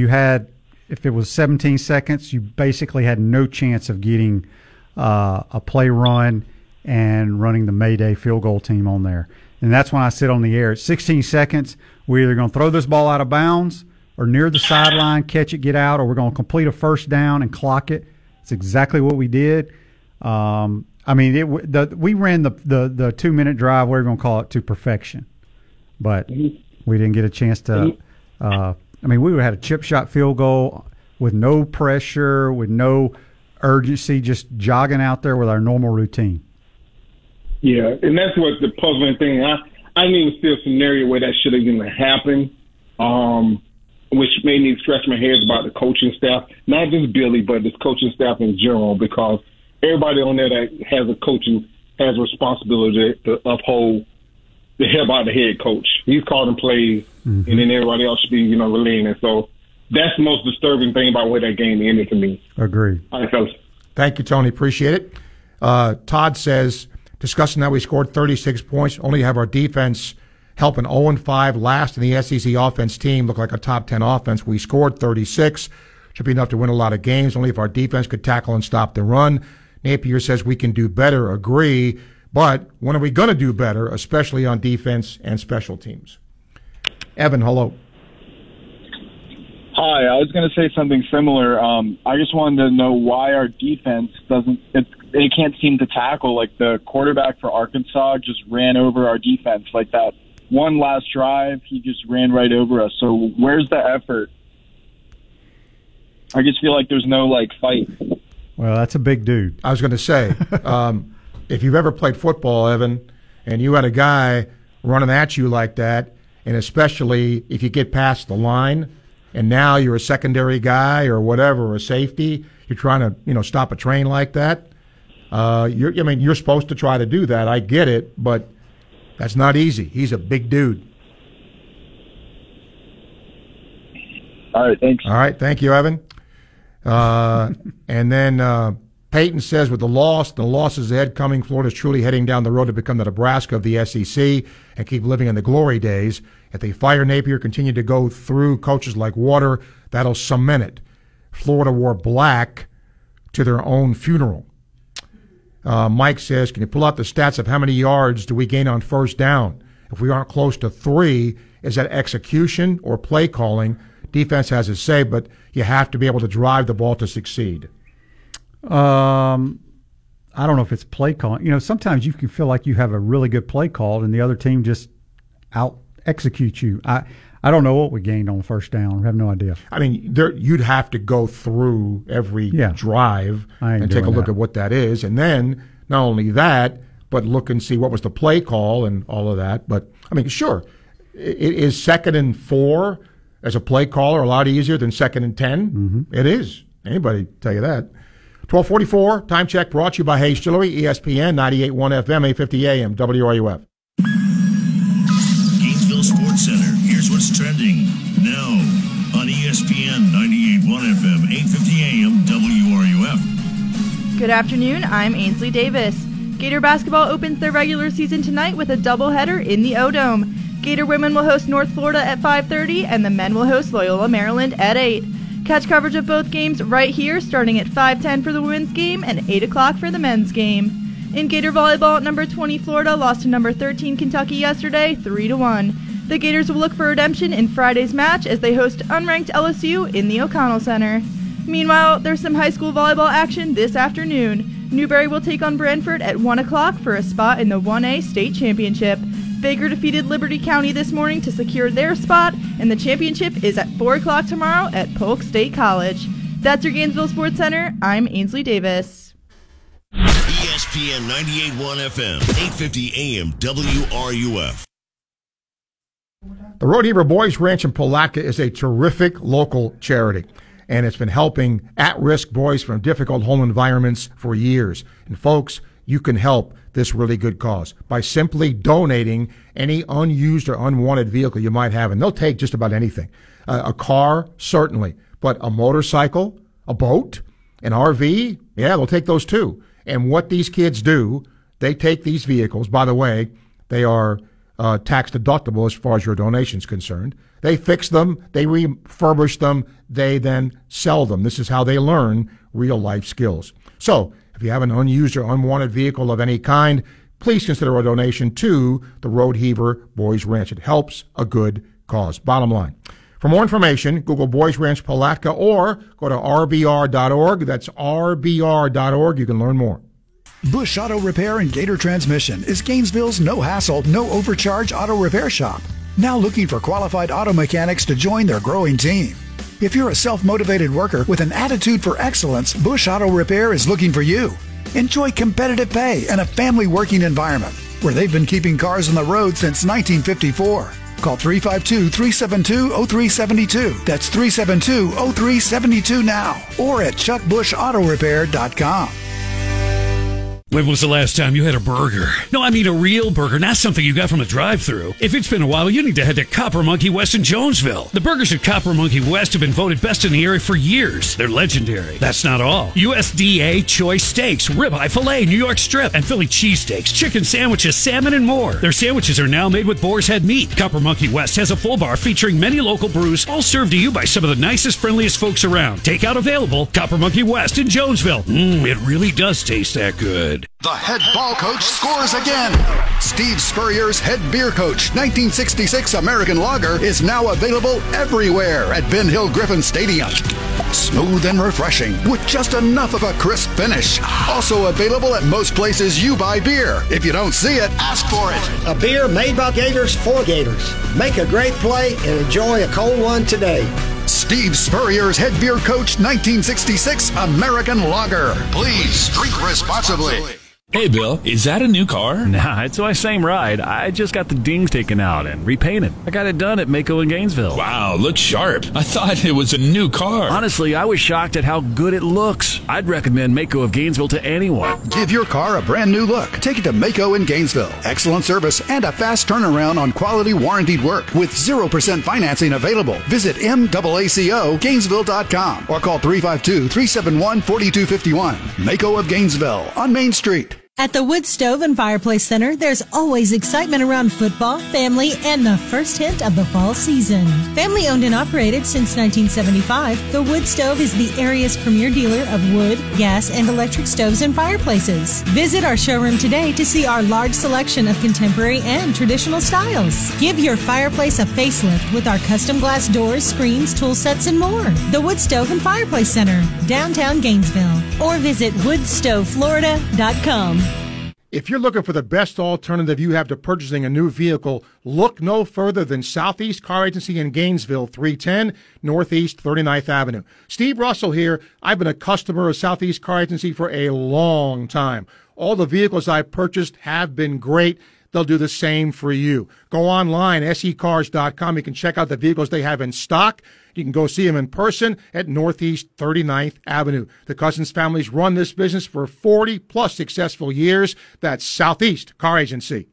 it was 17 seconds, you basically had no chance of getting a play run and running the Mayday field goal team on there. And that's when I sit on the air. At 16 seconds, we're either going to throw this ball out of bounds or near the sideline, catch it, get out, or we're going to complete a first down and clock it. It's exactly what we did. I mean, we ran the 2-minute drive, whatever you going to call it, to perfection. But we didn't get a chance to I mean, we would have had a chip shot field goal with no pressure, with no urgency, just jogging out there with our normal routine. Yeah, and that's what the puzzling thing. I knew still a scenario where that should have even happened, which made me scratch my head about the coaching staff, not just Billy, but this coaching staff in general, because everybody on there that has a coaching has a responsibility to uphold the help out of the head coach. He's calling plays, mm-hmm. and then everybody else should be, relaying it. So that's the most disturbing thing about where that game ended to me. Agreed. All right, fellas. Thank you, Tony. Appreciate it. Todd says, discussing that we scored 36 points, only have our defense help an 0-5 last in the SEC offense team look like a top 10 offense. We scored 36. Should be enough to win a lot of games, only if our defense could tackle and stop the run. Napier says we can do better. Agree. But when are we going to do better, especially on defense and special teams? Evan, hello. Hi. I was going to say something similar. I just wanted to know why our defense they can't seem to tackle. Like, the quarterback for Arkansas just ran over our defense. Like, that one last drive, he just ran right over us. So where's the effort? I just feel like there's no, fight. Well, that's a big dude. I was going to say, if you've ever played football, Evan, and you had a guy running at you like that, and especially if you get past the line, and now you're a secondary guy or whatever, or a safety, you're trying to, stop a train like that, you're supposed to try to do that. I get it, but that's not easy. He's a big dude. All right, thanks. All right, thank you, Evan. And then Peyton says, with the losses ahead coming, Florida's truly heading down the road to become the Nebraska of the SEC and keep living in the glory days. If they fire Napier, continue to go through coaches like water, that'll cement it. Florida wore black to their own funeral. Mike says, can you pull out the stats of how many yards do we gain on first down? If we aren't close to 3, is that execution or play calling? Defense has its say, but you have to be able to drive the ball to succeed. I don't know if it's play calling. Sometimes you can feel like you have a really good play called and the other team just out-executes you. I don't know what we gained on first down. I have no idea. I mean, you'd have to go through every drive and take a look at what that is. And then not only that, but look and see what was the play call and all of that. But, I mean, sure, it is 2nd and 4 as a play caller a lot easier than 2nd and 10. Mm-hmm. It is. Anybody tell you that. 12:44, time check brought to you by Hayes Jewelry, ESPN, 98.1 FM, 850 AM, WRUF. Gainesville Sports Center, here's what's trending now on ESPN, 98.1 FM, 850 AM, WRUF. Good afternoon, I'm Ainsley Davis. Gator basketball opens their regular season tonight with a doubleheader in the O-Dome. Gator women will host North Florida at 5:30, and the men will host Loyola, Maryland at 8. Catch coverage of both games right here, starting at 5:10 for the women's game and 8 o'clock for the men's game. In Gator volleyball, number 20 Florida lost to number 13 Kentucky yesterday, 3-1. The Gators will look for redemption in Friday's match as they host unranked LSU in the O'Connell Center. Meanwhile, there's some high school volleyball action this afternoon. Newberry will take on Branford at 1 o'clock for a spot in the 1A state championship. Baker defeated Liberty County this morning to secure their spot, and the championship is at 4 o'clock tomorrow at Polk State College. That's your Gainesville Sports Center. I'm Ainsley Davis. ESPN 98.1 FM, 850 AM, WRUF. The Road Heaver Boys Ranch in Palatka is a terrific local charity, and it's been helping at-risk boys from difficult home environments for years. And folks, you can help this really good cause by simply donating any unused or unwanted vehicle you might have. And they'll take just about anything. A car, certainly. But a motorcycle, a boat, an RV, they'll take those too. And what these kids do, they take these vehicles. By the way, they are tax deductible as far as your donation's concerned. They fix them, they refurbish them, they then sell them. This is how they learn real-life skills. So if you have an unused or unwanted vehicle of any kind, please consider a donation to the Road Heaver Boys Ranch. It helps a good cause. Bottom line. For more information, Google Boys Ranch Palatka or go to rbr.org. That's rbr.org. You can learn more. Busch Auto Repair and Gator Transmission is Gainesville's no-hassle, no-overcharge auto repair shop. Now looking for qualified auto mechanics to join their growing team. If you're a self-motivated worker with an attitude for excellence, Busch Auto Repair is looking for you. Enjoy competitive pay and a family working environment where they've been keeping cars on the road since 1954. Call 352-372-0372. That's 372-0372 now or at chuckbushautorepair.com. When was the last time you had a burger? No, I mean a real burger, not something you got from a drive-thru. If it's been a while, you need to head to Copper Monkey West in Jonesville. The burgers at Copper Monkey West have been voted best in the area for years. They're legendary. That's not all. USDA choice steaks, ribeye filet, New York strip, and Philly cheesesteaks, chicken sandwiches, salmon, and more. Their sandwiches are now made with boar's head meat. Copper Monkey West has a full bar featuring many local brews, all served to you by some of the nicest, friendliest folks around. Takeout available, Copper Monkey West in Jonesville. It really does taste that good. The head ball coach scores again. Steve Spurrier's Head Beer Coach 1966 American Lager is now available everywhere at Ben Hill Griffin Stadium. Smooth and refreshing with just enough of a crisp finish. Also available at most places you buy beer. If you don't see it, ask for it. A beer made by Gators for Gators. Make a great play and enjoy a cold one today. Steve Spurrier's Head Beer Coach 1966 American Lager. Please drink responsibly. Hey, Bill, is that a new car? Nah, it's my same ride. I just got the dings taken out and repainted. I got it done at Maaco in Gainesville. Wow, looks sharp. I thought it was a new car. Honestly, I was shocked at how good it looks. I'd recommend Maaco of Gainesville to anyone. Give your car a brand new look. Take it to Maaco in Gainesville. Excellent service and a fast turnaround on quality warrantied work with 0% financing available. Visit MAACOGainesville.com or call 352-371-4251. Maaco of Gainesville on Main Street. At the Wood Stove and Fireplace Center, there's always excitement around football, family, and the first hint of the fall season. Family owned and operated since 1975, the Wood Stove is the area's premier dealer of wood, gas, and electric stoves and fireplaces. Visit our showroom today to see our large selection of contemporary and traditional styles. Give your fireplace a facelift with our custom glass doors, screens, tool sets, and more. The Wood Stove and Fireplace Center, downtown Gainesville, or visit woodstoveflorida.com. If you're looking for the best alternative you have to purchasing a new vehicle, look no further than Southeast Car Agency in Gainesville, 310 Northeast 39th Avenue. Steve Russell here. I've been a customer of Southeast Car Agency for a long time. All the vehicles I've purchased have been great. They'll do the same for you. Go online, secars.com. You can check out the vehicles they have in stock. You can go see them in person at Northeast 39th Avenue. The Cousins families run this business for 40-plus successful years. That's Southeast Car Agency.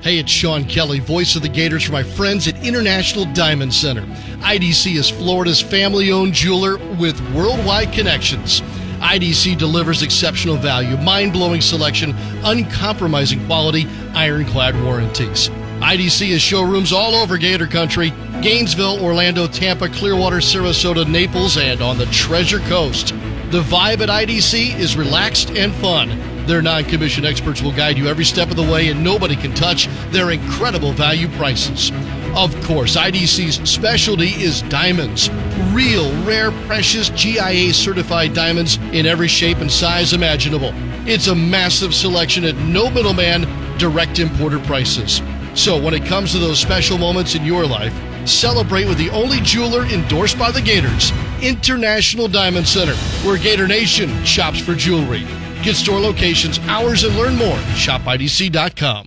Hey, it's Sean Kelly, voice of the Gators for my friends at International Diamond Center. IDC is Florida's family-owned jeweler with worldwide connections. IDC delivers exceptional value, mind-blowing selection, uncompromising quality, ironclad warranties. IDC has showrooms all over Gator Country, Gainesville, Orlando, Tampa, Clearwater, Sarasota, Naples, and on the Treasure Coast. The vibe at IDC is relaxed and fun. Their non-commissioned experts will guide you every step of the way, and nobody can touch their incredible value prices. Of course, IDC's specialty is diamonds. Real, rare, precious, GIA-certified diamonds in every shape and size imaginable. It's a massive selection at no middleman, direct importer prices. So when it comes to those special moments in your life, celebrate with the only jeweler endorsed by the Gators, International Diamond Center, where Gator Nation shops for jewelry. Get store locations, hours, and learn more at shopidc.com.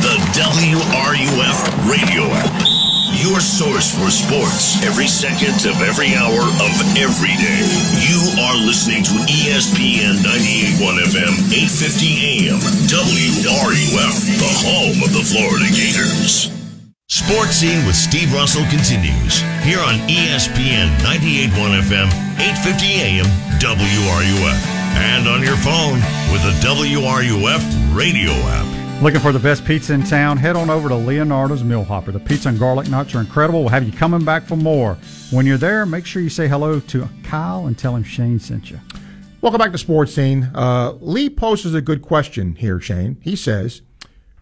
The WRUF radio app, your source for sports every second of every hour of every day. You are listening to ESPN 98.1 FM, 850 AM, WRUF, the home of the Florida Gators. Sports Scene with Steve Russell continues here on ESPN 98.1 FM, 850 AM, WRUF, and on your phone with the WRUF radio app. Looking for the best pizza in town? Head on over to Leonardo's Meal Hopper. The pizza and garlic knots are incredible. We'll have you coming back for more. When you're there, make sure you say hello to Kyle and tell him Shane sent you. Welcome back to Sports Scene. Lee poses a good question here, Shane. He says,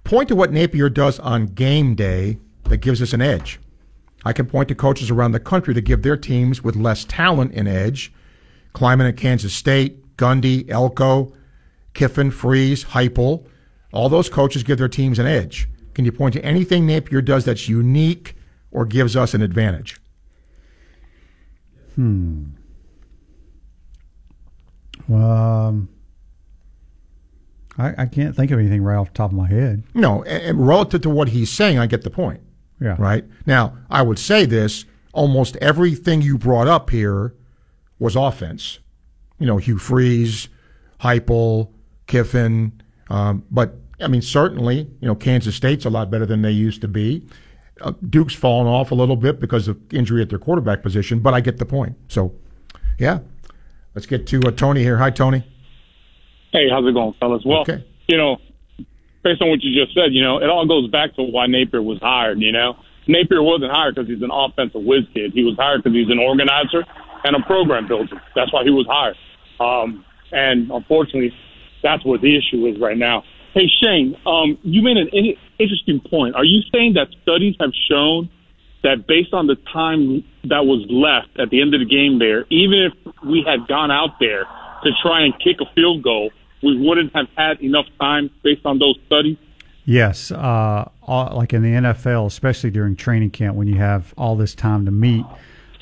point to what Napier does on game day that gives us an edge. I can point to coaches around the country that give their teams with less talent an edge. Kleiman at Kansas State, Gundy, Elko, Kiffin, Freeze, Heupel. All those coaches give their teams an edge. Can you point to anything Napier does that's unique or gives us an advantage? I can't think of anything right off the top of my head. No, and relative to what he's saying, I get the point. Yeah. Right? Now, I would say this, almost everything you brought up here was offense. You know, Hugh Freeze, Heupel, Kiffin, but I mean, certainly, you know, Kansas State's a lot better than they used to be. Duke's fallen off a little bit because of injury at their quarterback position, but I get the point. So, yeah. Let's get to Tony here. Hi, Tony. Hey, how's it going, fellas? Well, okay. You know, based on what you just said, you know, it all goes back to why Napier was hired, you know. Napier wasn't hired because he's an offensive whiz kid. He was hired because he's an organizer and a program builder. That's why he was hired. And unfortunately, that's what the issue is right now. Hey, Shane, you made an interesting point. Are you saying that studies have shown that based on the time that was left at the end of the game there, even if we had gone out there to try and kick a field goal, we wouldn't have had enough time based on those studies? Yes, like in the NFL, especially during training camp when you have all this time to meet,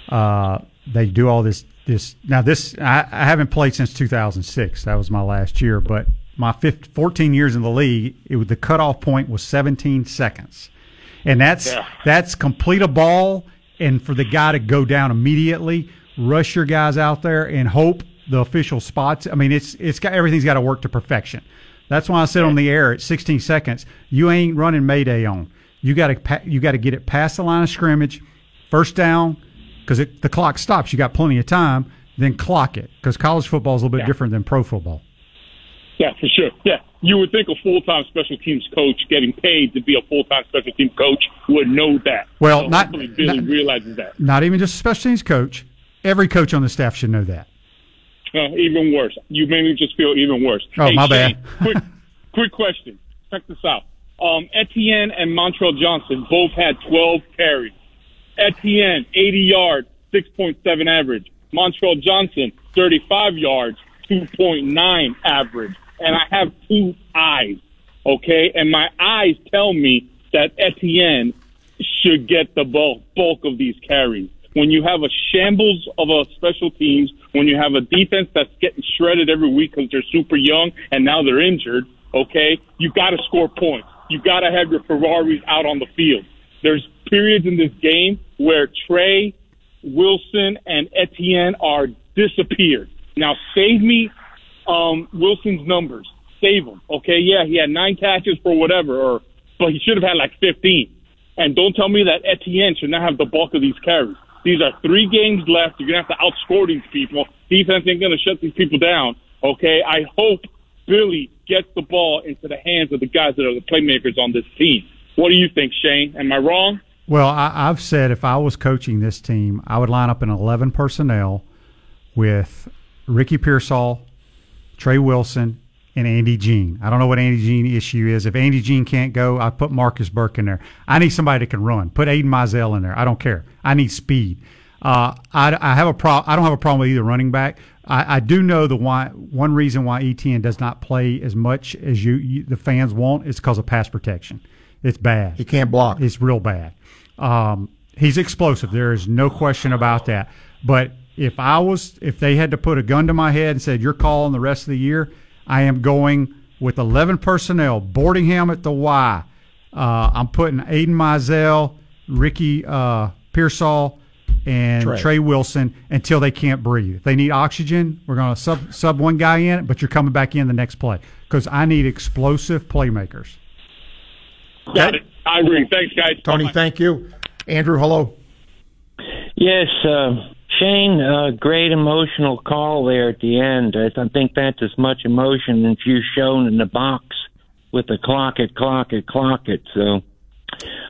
they do all this. I haven't played since 2006. That was my last year. But my 14 years in the league, the cutoff point was 17 seconds. And that's complete a ball, and for the guy to go down immediately, rush your guys out there and hope the official spots. I mean, it's got, everything's got to work to perfection. That's why I said on the air at 16 seconds, you ain't running Mayday on. You got to get it past the line of scrimmage, first down, because the clock stops. You got plenty of time. Then clock it, because college football is a little bit different than pro football. Yeah, for sure. Yeah, you would think a full-time special teams coach getting paid to be a full-time special teams coach would know that. Well, so not Billy realizes that. Not even just a special teams coach. Every coach on the staff should know that. Even worse. You made me just feel even worse. Oh, hey, my Shane, bad. quick question. Check this out. Etienne and Montrell Johnson both had 12 carries. Etienne, 80 yards, 6.7 average. Montrell Johnson, 35 yards, 2.9 average. And I have two eyes, okay? And my eyes tell me that Etienne should get the bulk of these carries. When you have a shambles of a special teams, when you have a defense that's getting shredded every week because they're super young and now they're injured, okay, you got to score points. You got to have your Ferraris out on the field. There's periods in this game where Trey Wilson and Etienne are disappeared. Now, save me Wilson's numbers. Save him, okay? Yeah, he had 9 catches for whatever, but he should have had like 15. And don't tell me that Etienne should not have the bulk of these carries. These are 3 games left. You're going to have to outscore these people. Defense ain't going to shut these people down, okay? I hope Billy gets the ball into the hands of the guys that are the playmakers on this team. What do you think, Shane? Am I wrong? Well, I've said if I was coaching this team, I would line up an 11 personnel with – Ricky Pearsall, Trey Wilson, and Andy Jean. I don't know what Andy Jean issue is. If Andy Jean can't go, I put Marcus Burke in there. I need somebody that can run. Put Aiden Mizell in there. I don't care. I need speed. I don't have a problem with either running back. I do know one reason why Etienne does not play as much as the fans want is because of pass protection. It's bad. He can't block. It's real bad. He's explosive. There is no question about that. But if they had to put a gun to my head and said, you're calling the rest of the year, I am going with 11 personnel, boarding him at the Y. I'm putting Aiden Mizell, Ricky Pearsall, and Trey Wilson until they can't breathe. If they need oxygen, we're going to sub one guy in, but you're coming back in the next play because I need explosive playmakers. Got it. I agree. Thanks, guys. Tony, thank you. Andrew, hello. Yes, Shane, great emotional call there at the end. I think that's as much emotion as you've shown in the box with the clock it. So,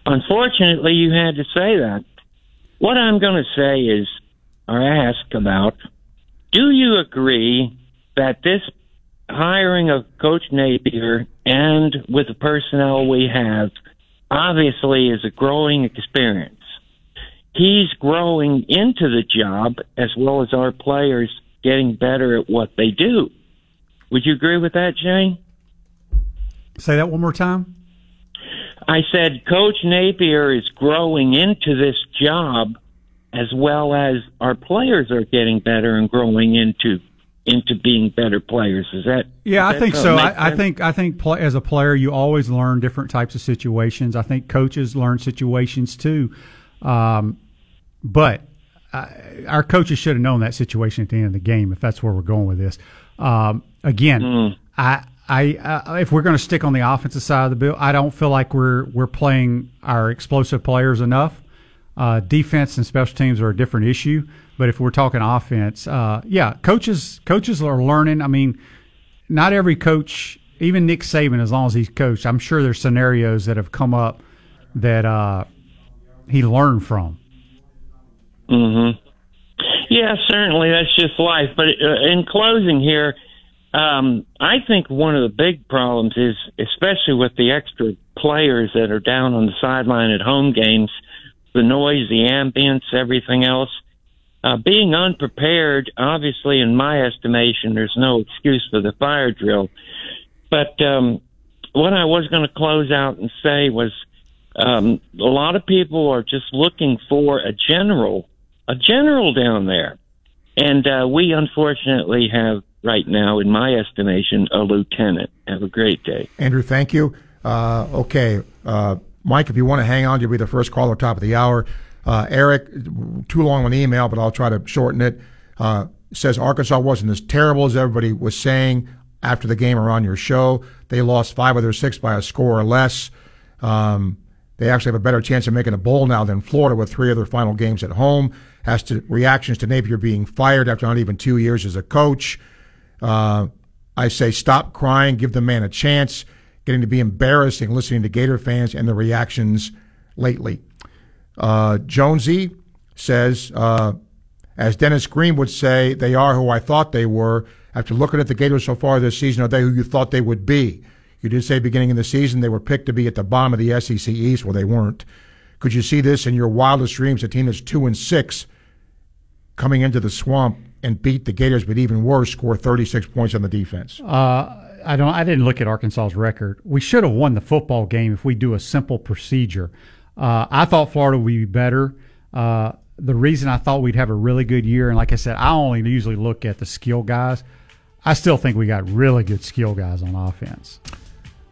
unfortunately, you had to say that. What I'm going to say is, or ask about, do you agree that this hiring of Coach Napier and with the personnel we have obviously is a growing experience? He's growing into the job as well as our players getting better at what they do. Would you agree with that, Shane? Say that one more time. I said Coach Napier is growing into this job as well as our players are getting better and growing into being better players. Is that? Yeah, I think so. I think as a player, you always learn different types of situations. I think coaches learn situations too. But our coaches should have known that situation at the end of the game, if that's where we're going with this. If we're going to stick on the offensive side of the bill, I don't feel like we're playing our explosive players enough. Defense and special teams are a different issue, but if we're talking offense, coaches are learning. I mean, not every coach, even Nick Saban, as long as he's coached, I'm sure there's scenarios that have come up that he learned from. Mm-hmm. Yeah, certainly. That's just life. But in closing here, I think one of the big problems is, especially with the extra players that are down on the sideline at home games, the noise, the ambience, everything else, being unprepared, obviously, in my estimation, there's no excuse for the fire drill. But what I was going to close out and say was, a lot of people are just looking for a general down there. And we unfortunately have right now, in my estimation, a lieutenant. Have a great day. Andrew, thank you. Mike, if you want to hang on, you'll be the first caller top of the hour. Eric, too long on the email, but I'll try to shorten it, says Arkansas wasn't as terrible as everybody was saying after the game or on your show. They lost 5 of their 6 by a score or less. They actually have a better chance of making a bowl now than Florida with 3 of their final games at home. As to reactions to Napier being fired after not even 2 years as a coach, I say stop crying, give the man a chance. Getting to be embarrassing listening to Gator fans and the reactions lately. Jonesy says, as Dennis Green would say, they are who I thought they were. After looking at the Gators so far this season, are they who you thought they would be? You did say beginning of the season they were picked to be at the bottom of the SEC East. Well, they weren't. Could you see this in your wildest dreams? A team that's 2-6 coming into the Swamp and beat the Gators, but even worse, score 36 points on the defense. I didn't look at Arkansas's record. We should have won the football game if we do a simple procedure. I thought Florida would be better. The reason I thought we'd have a really good year, and like I said, I only usually look at the skill guys. I still think we got really good skill guys on offense.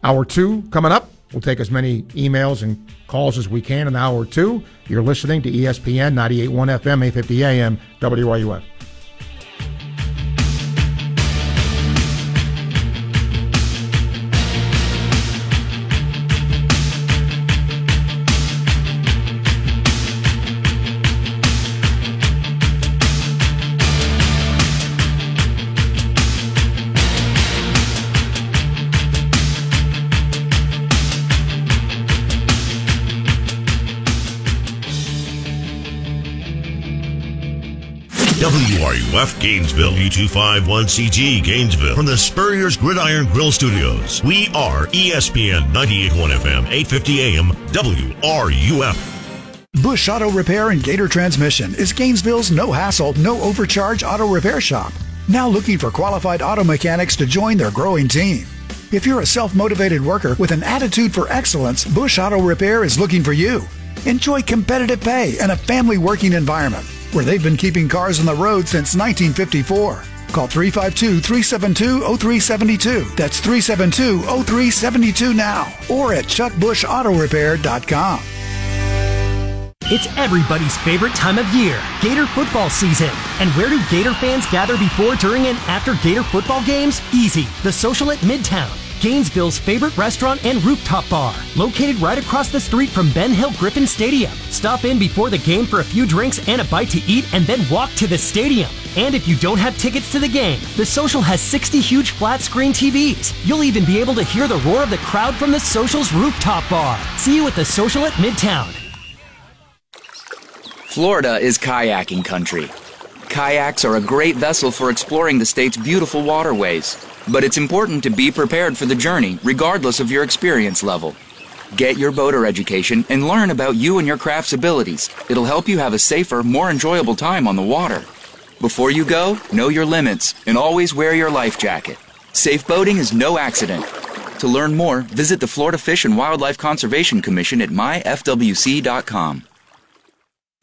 Hour 2 coming up. We'll take as many emails and calls as we can in hour 2. You're listening to ESPN 98.1 FM, 850 AM, WYUF. WRUF Gainesville, U251CG Gainesville, from the Spurrier's Gridiron Grill Studios. We are ESPN 98.1 FM, 850 AM, WRUF. Busch Auto Repair and Gator Transmission is Gainesville's no-hassle, no-overcharge auto repair shop, now looking for qualified auto mechanics to join their growing team. If you're a self-motivated worker with an attitude for excellence, Busch Auto Repair is looking for you. Enjoy competitive pay and a family working environment, where they've been keeping cars on the road since 1954. Call 352-372-0372. That's 372-0372 now, or at chuckbushautorepair.com. It's everybody's favorite time of year, Gator football season. And where do Gator fans gather before, during, and after Gator football games? Easy, the Social at Midtown. Gainesville's favorite restaurant and rooftop bar, located right across the street from Ben Hill Griffin Stadium. Stop in before the game for a few drinks and a bite to eat, and then walk to the stadium. And if you don't have tickets to the game, The Social has 60 huge flat-screen TVs. You'll even be able to hear the roar of the crowd from The Social's rooftop bar. See you at The Social at Midtown. Florida is kayaking country. Kayaks are a great vessel for exploring the state's beautiful waterways, but it's important to be prepared for the journey, regardless of your experience level. Get your boater education and learn about you and your craft's abilities. It'll help you have a safer, more enjoyable time on the water. Before you go, know your limits and always wear your life jacket. Safe boating is no accident. To learn more, visit the Florida Fish and Wildlife Conservation Commission at myfwc.com.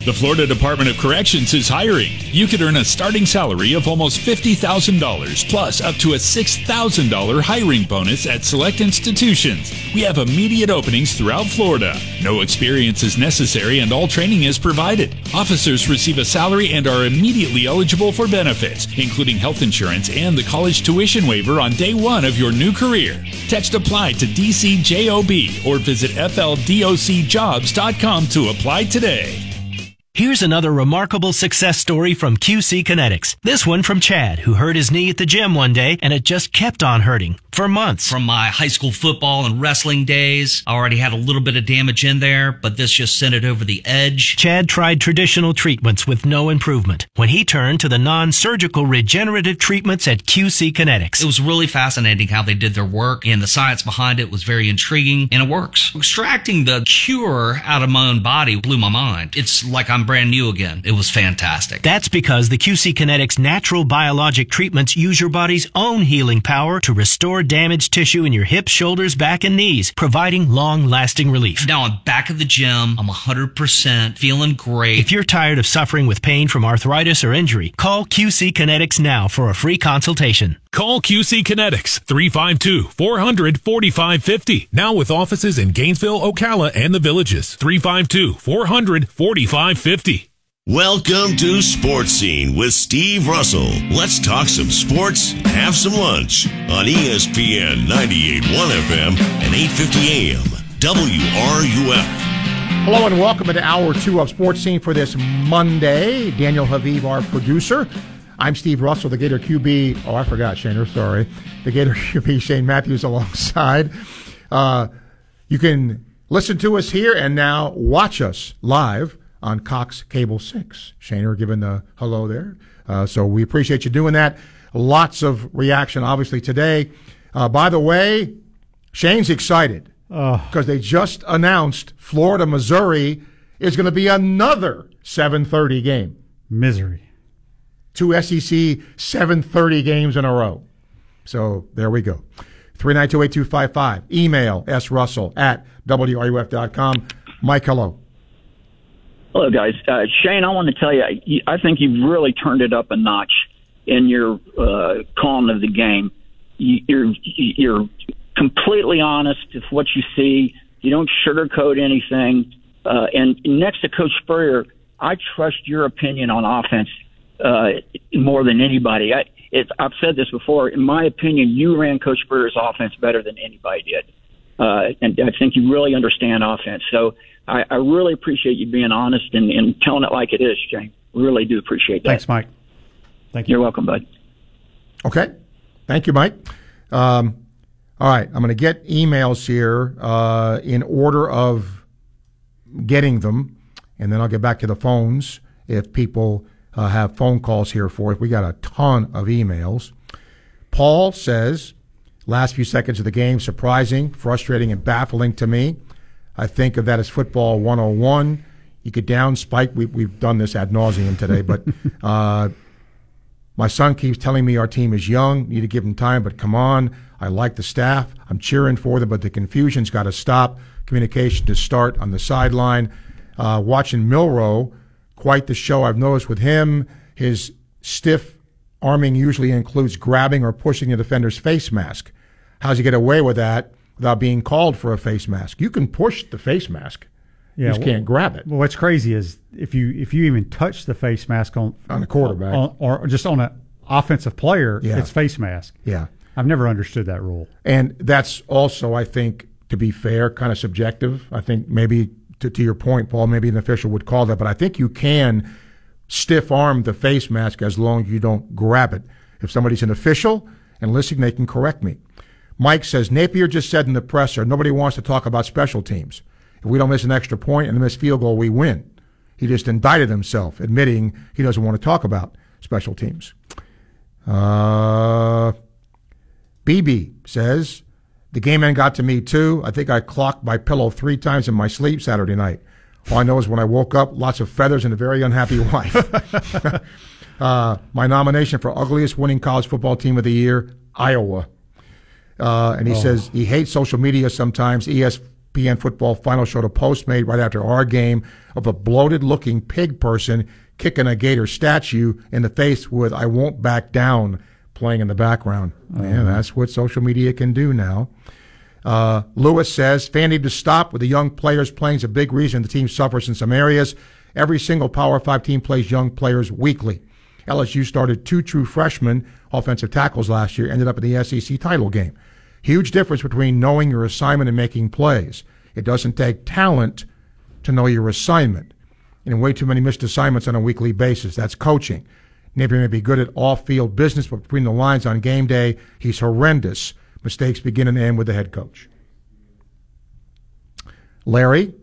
The Florida Department of Corrections is hiring. You could earn a starting salary of almost $50,000 plus up to a $6,000 hiring bonus at select institutions. We have immediate openings throughout Florida. No experience is necessary and all training is provided. Officers receive a salary and are immediately eligible for benefits, including health insurance and the college tuition waiver on day one of your new career. Text APPLY to DCJOB or visit fldocjobs.com to apply today. Here's another remarkable success story from QC Kinetics. This one from Chad, who hurt his knee at the gym one day, and it just kept on hurting for months. From my high school football and wrestling days, I already had a little bit of damage in there, but this just sent it over the edge. Chad tried traditional treatments with no improvement when he turned to the non-surgical regenerative treatments at QC Kinetics. It was really fascinating how they did their work, and the science behind it was very intriguing, and it works. Extracting the cure out of my own body blew my mind. It's like I'm brand new again. It was fantastic. That's because the QC Kinetics natural biologic treatments use your body's own healing power to restore damaged tissue in your hips, shoulders, back, and knees, providing long-lasting relief. Now I'm back at the gym. I'm 100% feeling great. If you're tired of suffering with pain from arthritis or injury, call QC Kinetics now for a free consultation. Call QC Kinetics, 352-400-4550. Now with offices in Gainesville, Ocala, and the Villages, 352-400-4550. Welcome to Sports Scene with Steve Russell. Let's talk some sports, have some lunch on ESPN 98.1 FM and 850 AM WRUF. Hello and welcome to Hour 2 of Sports Scene for this Monday. Daniel Haviv, our producer. I'm Steve Russell, the Gator QB. Oh, I forgot, Shane. I'm sorry. The Gator QB, Shane Matthews, alongside. You can listen to us here and now watch us live on Cox Cable 6. Shaner giving the hello there. So we appreciate you doing that. Lots of reaction, obviously, today. By the way, Shane's excited because they just announced Florida, Missouri is going to be another 7:30 game. Misery. 2 SEC 7:30 games in a row. So there we go. 392-8255. Email srussell@wruf.com. Mike, hello. Hello, guys. Shane, I want to tell you, I think you've really turned it up a notch in your calling of the game. You're completely honest with what you see. You don't sugarcoat anything. And next to Coach Spurrier, I trust your opinion on offense more than anybody. I've said this before. In my opinion, you ran Coach Spurrier's offense better than anybody did. And I think you really understand offense. So I really appreciate you being honest and telling it like it is, Shane. Really do appreciate that. Thanks, Mike. Thank you. You're welcome, bud. Okay. Thank you, Mike. All right. I'm going to get emails here in order of getting them, and then I'll get back to the phones if people have phone calls here for it. We got a ton of emails. Paul says, last few seconds of the game, surprising, frustrating, and baffling to me. I think of that as football 101. You could down spike. We've done this ad nauseum today, but my son keeps telling me our team is young, need to give them time, but come on. I like the staff. I'm cheering for them, but the confusion's got to stop. Communication to start on the sideline. Watching Milroe, quite the show I've noticed with him. His stiff arming usually includes grabbing or pushing the defender's face mask. How does he get away with that without being called for a face mask? You can push the face mask. Yeah, you just can't grab it. Well, what's crazy is if you even touch the face mask on the quarterback or just on an offensive player, it's face mask. Yeah. I've never understood that rule. And that's also, I think, to be fair, kind of subjective. I think maybe, to your point, Paul, maybe an official would call that, but I think you can stiff-arm the face mask as long as you don't grab it. If somebody's an official and listening, they can correct me. Mike says, Napier just said in the presser, nobody wants to talk about special teams. If we don't miss an extra point and miss field goal, we win. He just indicted himself, admitting he doesn't want to talk about special teams. BB says, the game end got to me too. I think I clocked my pillow 3 times in my sleep Saturday night. All I know is when I woke up, lots of feathers and a very unhappy wife. My nomination for ugliest winning college football team of the year, Iowa. And he says he hates social media sometimes. ESPN football final showed a post made right after our game of a bloated-looking pig person kicking a gator statue in the face with I Won't Back Down playing in the background. Man, that's what social media can do now. Lewis says, fan need to stop with the young players playing is a big reason the team suffers in some areas. Every single Power 5 team plays young players weekly. LSU started 2 true freshmen offensive tackles last year, ended up in the SEC title game. Huge difference between knowing your assignment and making plays. It doesn't take talent to know your assignment. And way too many missed assignments on a weekly basis. That's coaching. Napier may be good at off-field business, but between the lines on game day, he's horrendous. Mistakes begin and end with the head coach. Larry,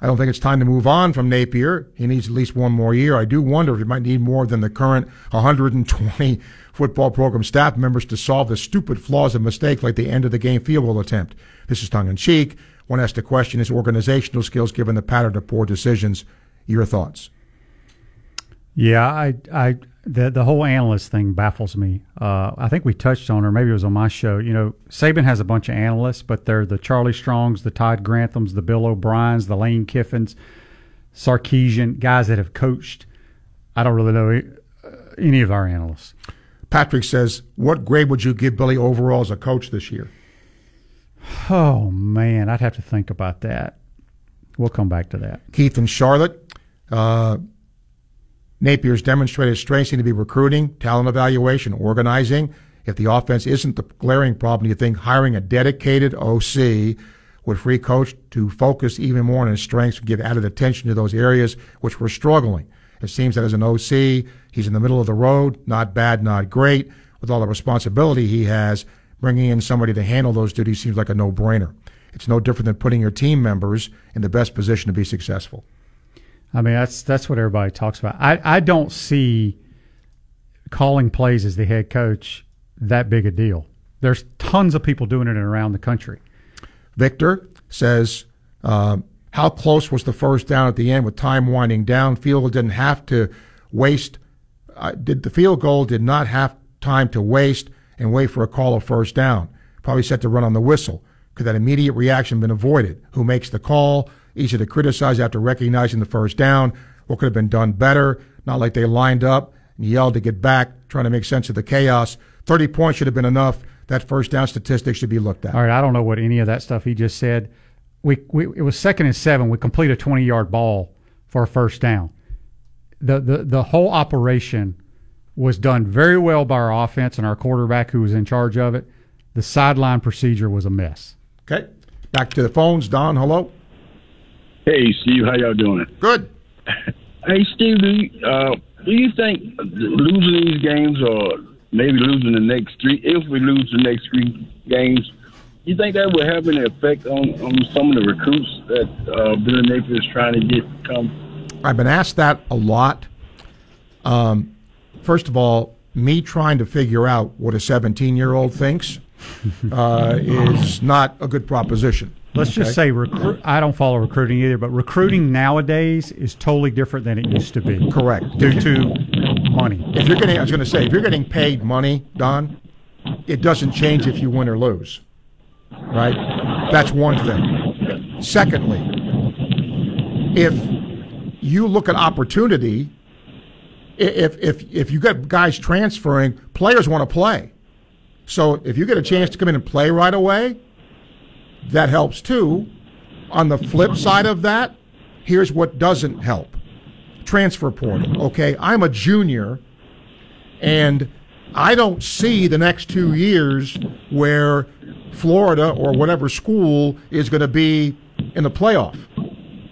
I don't think it's time to move on from Napier. He needs at least one more year. I do wonder if he might need more than the current 120 football program staff members to solve the stupid flaws and mistakes like the end-of-the-game field goal attempt. This is tongue-in-cheek. One has to question his organizational skills given the pattern of poor decisions. Your thoughts? Yeah, the whole analyst thing baffles me. I think we touched on, or maybe it was on my show, you know, Saban has a bunch of analysts, but they're the Charlie Strongs, the Todd Granthams, the Bill O'Briens, the Lane Kiffins, Sarkeesian, guys that have coached. I don't really know any of our analysts. Patrick says, what grade would you give Billy overall as a coach this year? Oh, man, I'd have to think about that. We'll come back to that. Keith and Charlotte, Napier's demonstrated strengths seem to be recruiting, talent evaluation, organizing. If the offense isn't the glaring problem, you think hiring a dedicated OC would free coach to focus even more on his strengths and give added attention to those areas which were struggling. It seems that as an OC, he's in the middle of the road, not bad, not great. With all the responsibility he has, bringing in somebody to handle those duties seems like a no-brainer. It's no different than putting your team members in the best position to be successful. I mean, that's what everybody talks about. I don't see calling plays as the head coach that big a deal. There's tons of people doing it around the country. Victor says, how close was the first down at the end with time winding down? The field goal did not have time to waste and wait for a call of first down. Probably set to run on the whistle. Could that immediate reaction been avoided? Who makes the call? Easy to criticize after recognizing the first down. What could have been done better? Not like they lined up and yelled to get back, trying to make sense of the chaos. 30 points should have been enough. That first down statistic should be looked at. All right, I don't know what any of that stuff he just said. It was 2nd and 7. We complete a 20-yard ball for a first down. The whole operation was done very well by our offense and our quarterback who was in charge of it. The sideline procedure was a mess. Okay, back to the phones. Don, hello. Hey, Steve, how y'all doing? Good. Hey, Steve, do you think losing these games or maybe losing the next 3, if we lose the next 3 games, do you think that would have an effect on some of the recruits that Billy Napier is trying to get to come? I've been asked that a lot. First of all, me trying to figure out what a 17-year-old thinks is not a good proposition. Let's just say I don't follow recruiting either, but recruiting nowadays is totally different than it used to be. Correct. Due to money. If you're getting paid money, Don, it doesn't change if you win or lose. Right? That's one thing. Secondly, if you look at opportunity, if you got guys transferring, players want to play. So if you get a chance to come in and play right away, that helps too. On the flip side of that, here's what doesn't help. Transfer portal. Okay, I'm a junior, and I don't see the next 2 years where Florida or whatever school is going to be in the playoff.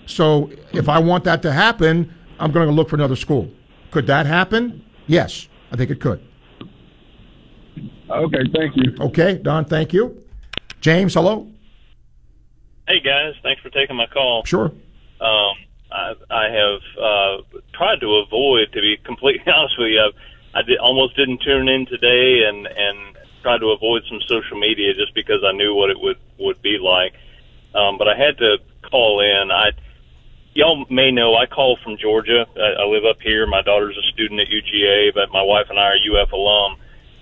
So if I want that to happen, I'm going to look for another school. Could that happen? Yes, I think it could. Okay, thank you. Okay, Don, thank you. James, hello. Hey, guys. Thanks for taking my call. Sure. I have tried to avoid, to be completely honest with you, I almost didn't tune in today and tried to avoid some social media just because I knew what it would be like. But I had to call in. Y'all may know I call from Georgia. I live up here. My daughter's a student at UGA, but my wife and I are UF alum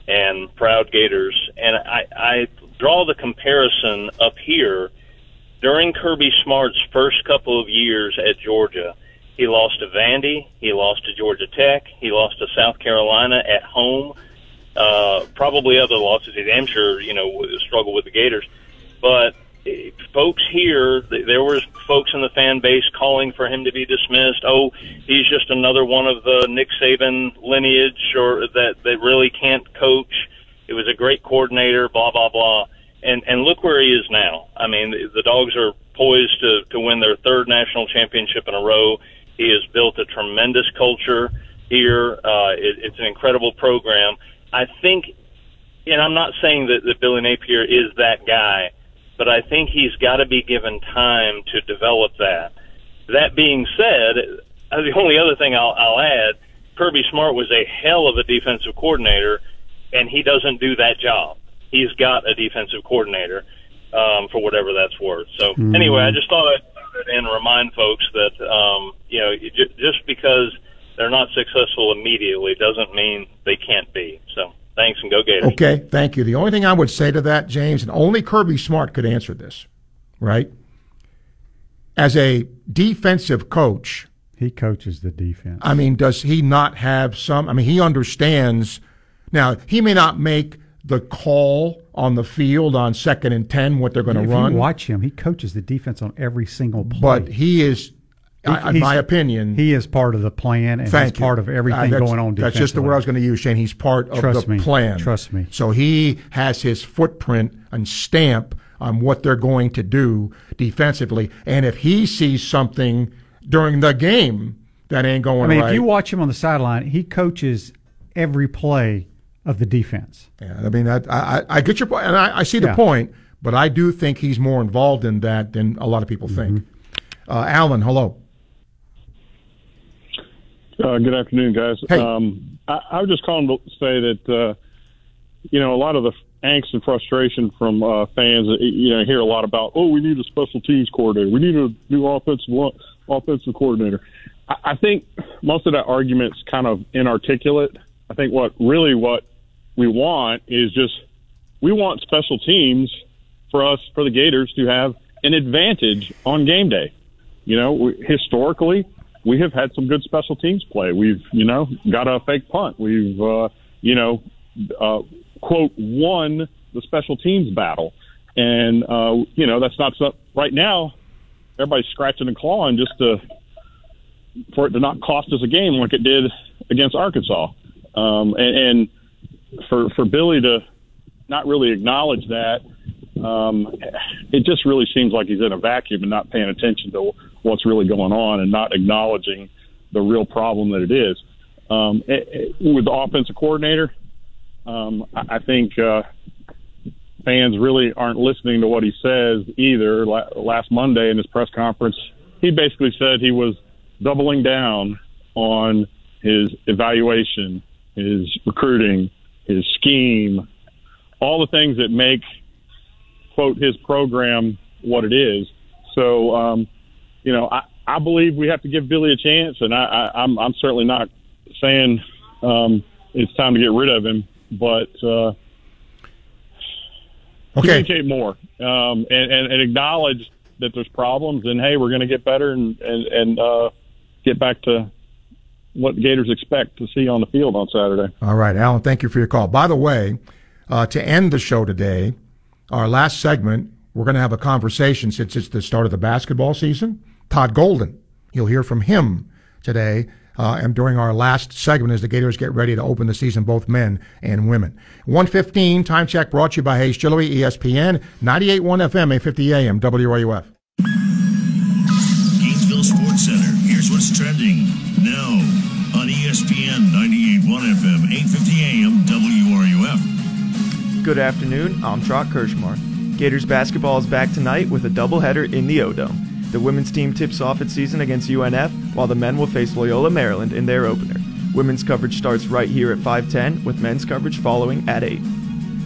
and proud Gators. And I draw the comparison up here. During Kirby Smart's first couple of years at Georgia, he lost to Vandy, he lost to Georgia Tech, he lost to South Carolina at home, probably other losses. He damn sure, struggled with the Gators. But folks here, there was folks in the fan base calling for him to be dismissed. Oh, he's just another one of the Nick Saban lineage, or that they really can't coach. It was a great coordinator, blah, blah, blah. And look where he is now. I mean, the Dogs are poised to win their third national championship in a row. He has built a tremendous culture here. It's an incredible program. I think, and I'm not saying that Billy Napier is that guy, but I think he's got to be given time to develop that. That being said, the only other thing I'll add, Kirby Smart was a hell of a defensive coordinator, and he doesn't do that job. He's got a defensive coordinator, for whatever that's worth. So anyway, I just thought I'd remind folks that, just because they're not successful immediately doesn't mean they can't be. So thanks, and go Gators. Okay, thank you. The only thing I would say to that, James, and only Kirby Smart could answer this, right? As a defensive coach. He coaches the defense. I mean, does he not have some – I mean, he understands – now, he may not make – the call on the field on 2nd and 10, what they're going to run. You watch him; he coaches the defense on every single play. But he is, in my opinion, he is part of the plan, and he's part of everything going on defensively. That's just the word I was going to use, Shane. He's part of the plan. Trust me. So he has his footprint and stamp on what they're going to do defensively. And if he sees something during the game that ain't going right, if you watch him on the sideline, he coaches every play of the defense. Yeah, I mean, I get your point, and I see the point, but I do think he's more involved in that than a lot of people think. Alan, hello. Good afternoon, guys. Hey. I was just calling to say that, a lot of the angst and frustration from fans, hear a lot about, we need a special teams coordinator. We need a new offensive coordinator. I think most of that argument's kind of inarticulate. I think what we want is we want special teams for the Gators to have an advantage on game day. Historically, we have had some good special teams play. We've, got a fake punt. We've, quote, won the special teams battle. And, that's not so right now. Everybody's scratching and clawing just for it to not cost us a game like it did against Arkansas. And for Billy to not really acknowledge that, it just really seems like he's in a vacuum and not paying attention to what's really going on and not acknowledging the real problem that it is. With the offensive coordinator, I think fans really aren't listening to what he says either. Last Monday in his press conference, he basically said he was doubling down on his evaluation, his recruiting, his scheme, all the things that make, quote, his program what it is. So, I believe we have to give Billy a chance, and I'm certainly not saying it's time to get rid of him, but communicate more and acknowledge that there's problems, and, hey, we're going to get better and get back to what Gators expect to see on the field on Saturday. All right, Alan, thank you for your call. By the way, to end the show today, our last segment, we're going to have a conversation since it's the start of the basketball season. Todd Golden, you'll hear from him today and during our last segment as the Gators get ready to open the season, both men and women. 1:15 time check brought to you by Hayes Chillery, ESPN, 98.1 FM, 850 AM, WRUF. Gainesville Sports Center, here's what's trending now on ESPN, 98.1 FM, 850 AM, WRUF. Good afternoon, I'm Trot Kirschmar. Gators basketball is back tonight with a doubleheader in the O-Dome. The women's team tips off its season against UNF, while the men will face Loyola, Maryland in their opener. Women's coverage starts right here at 5:10, with men's coverage following at 8.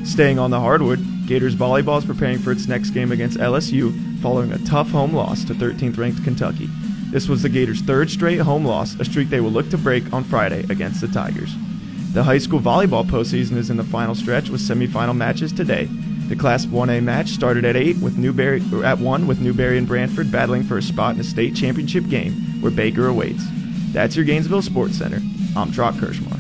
Staying on the hardwood, Gators volleyball is preparing for its next game against LSU, following a tough home loss to 13th-ranked Kentucky. This was the Gators' third straight home loss, a streak they will look to break on Friday against the Tigers. The high school volleyball postseason is in the final stretch with semifinal matches today. The Class 1A match started at 1 with Newberry and Branford battling for a spot in a state championship game where Baker awaits. That's your Gainesville Sports Center. I'm Trot Kirschmar.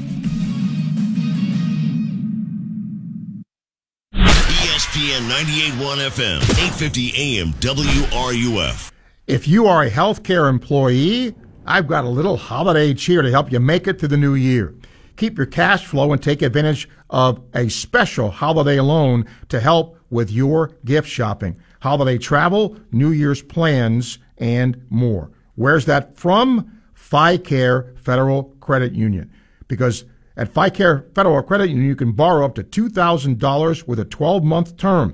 ESPN 98.1 FM, 850 AM, WRUF. If you are a healthcare employee, I've got a little holiday cheer to help you make it to the new year. Keep your cash flow and take advantage of a special holiday loan to help with your gift shopping, holiday travel, New Year's plans, and more. Where's that from? FICARE Federal Credit Union. Because at FICARE Federal Credit Union, you can borrow up to $2,000 with a 12-month term.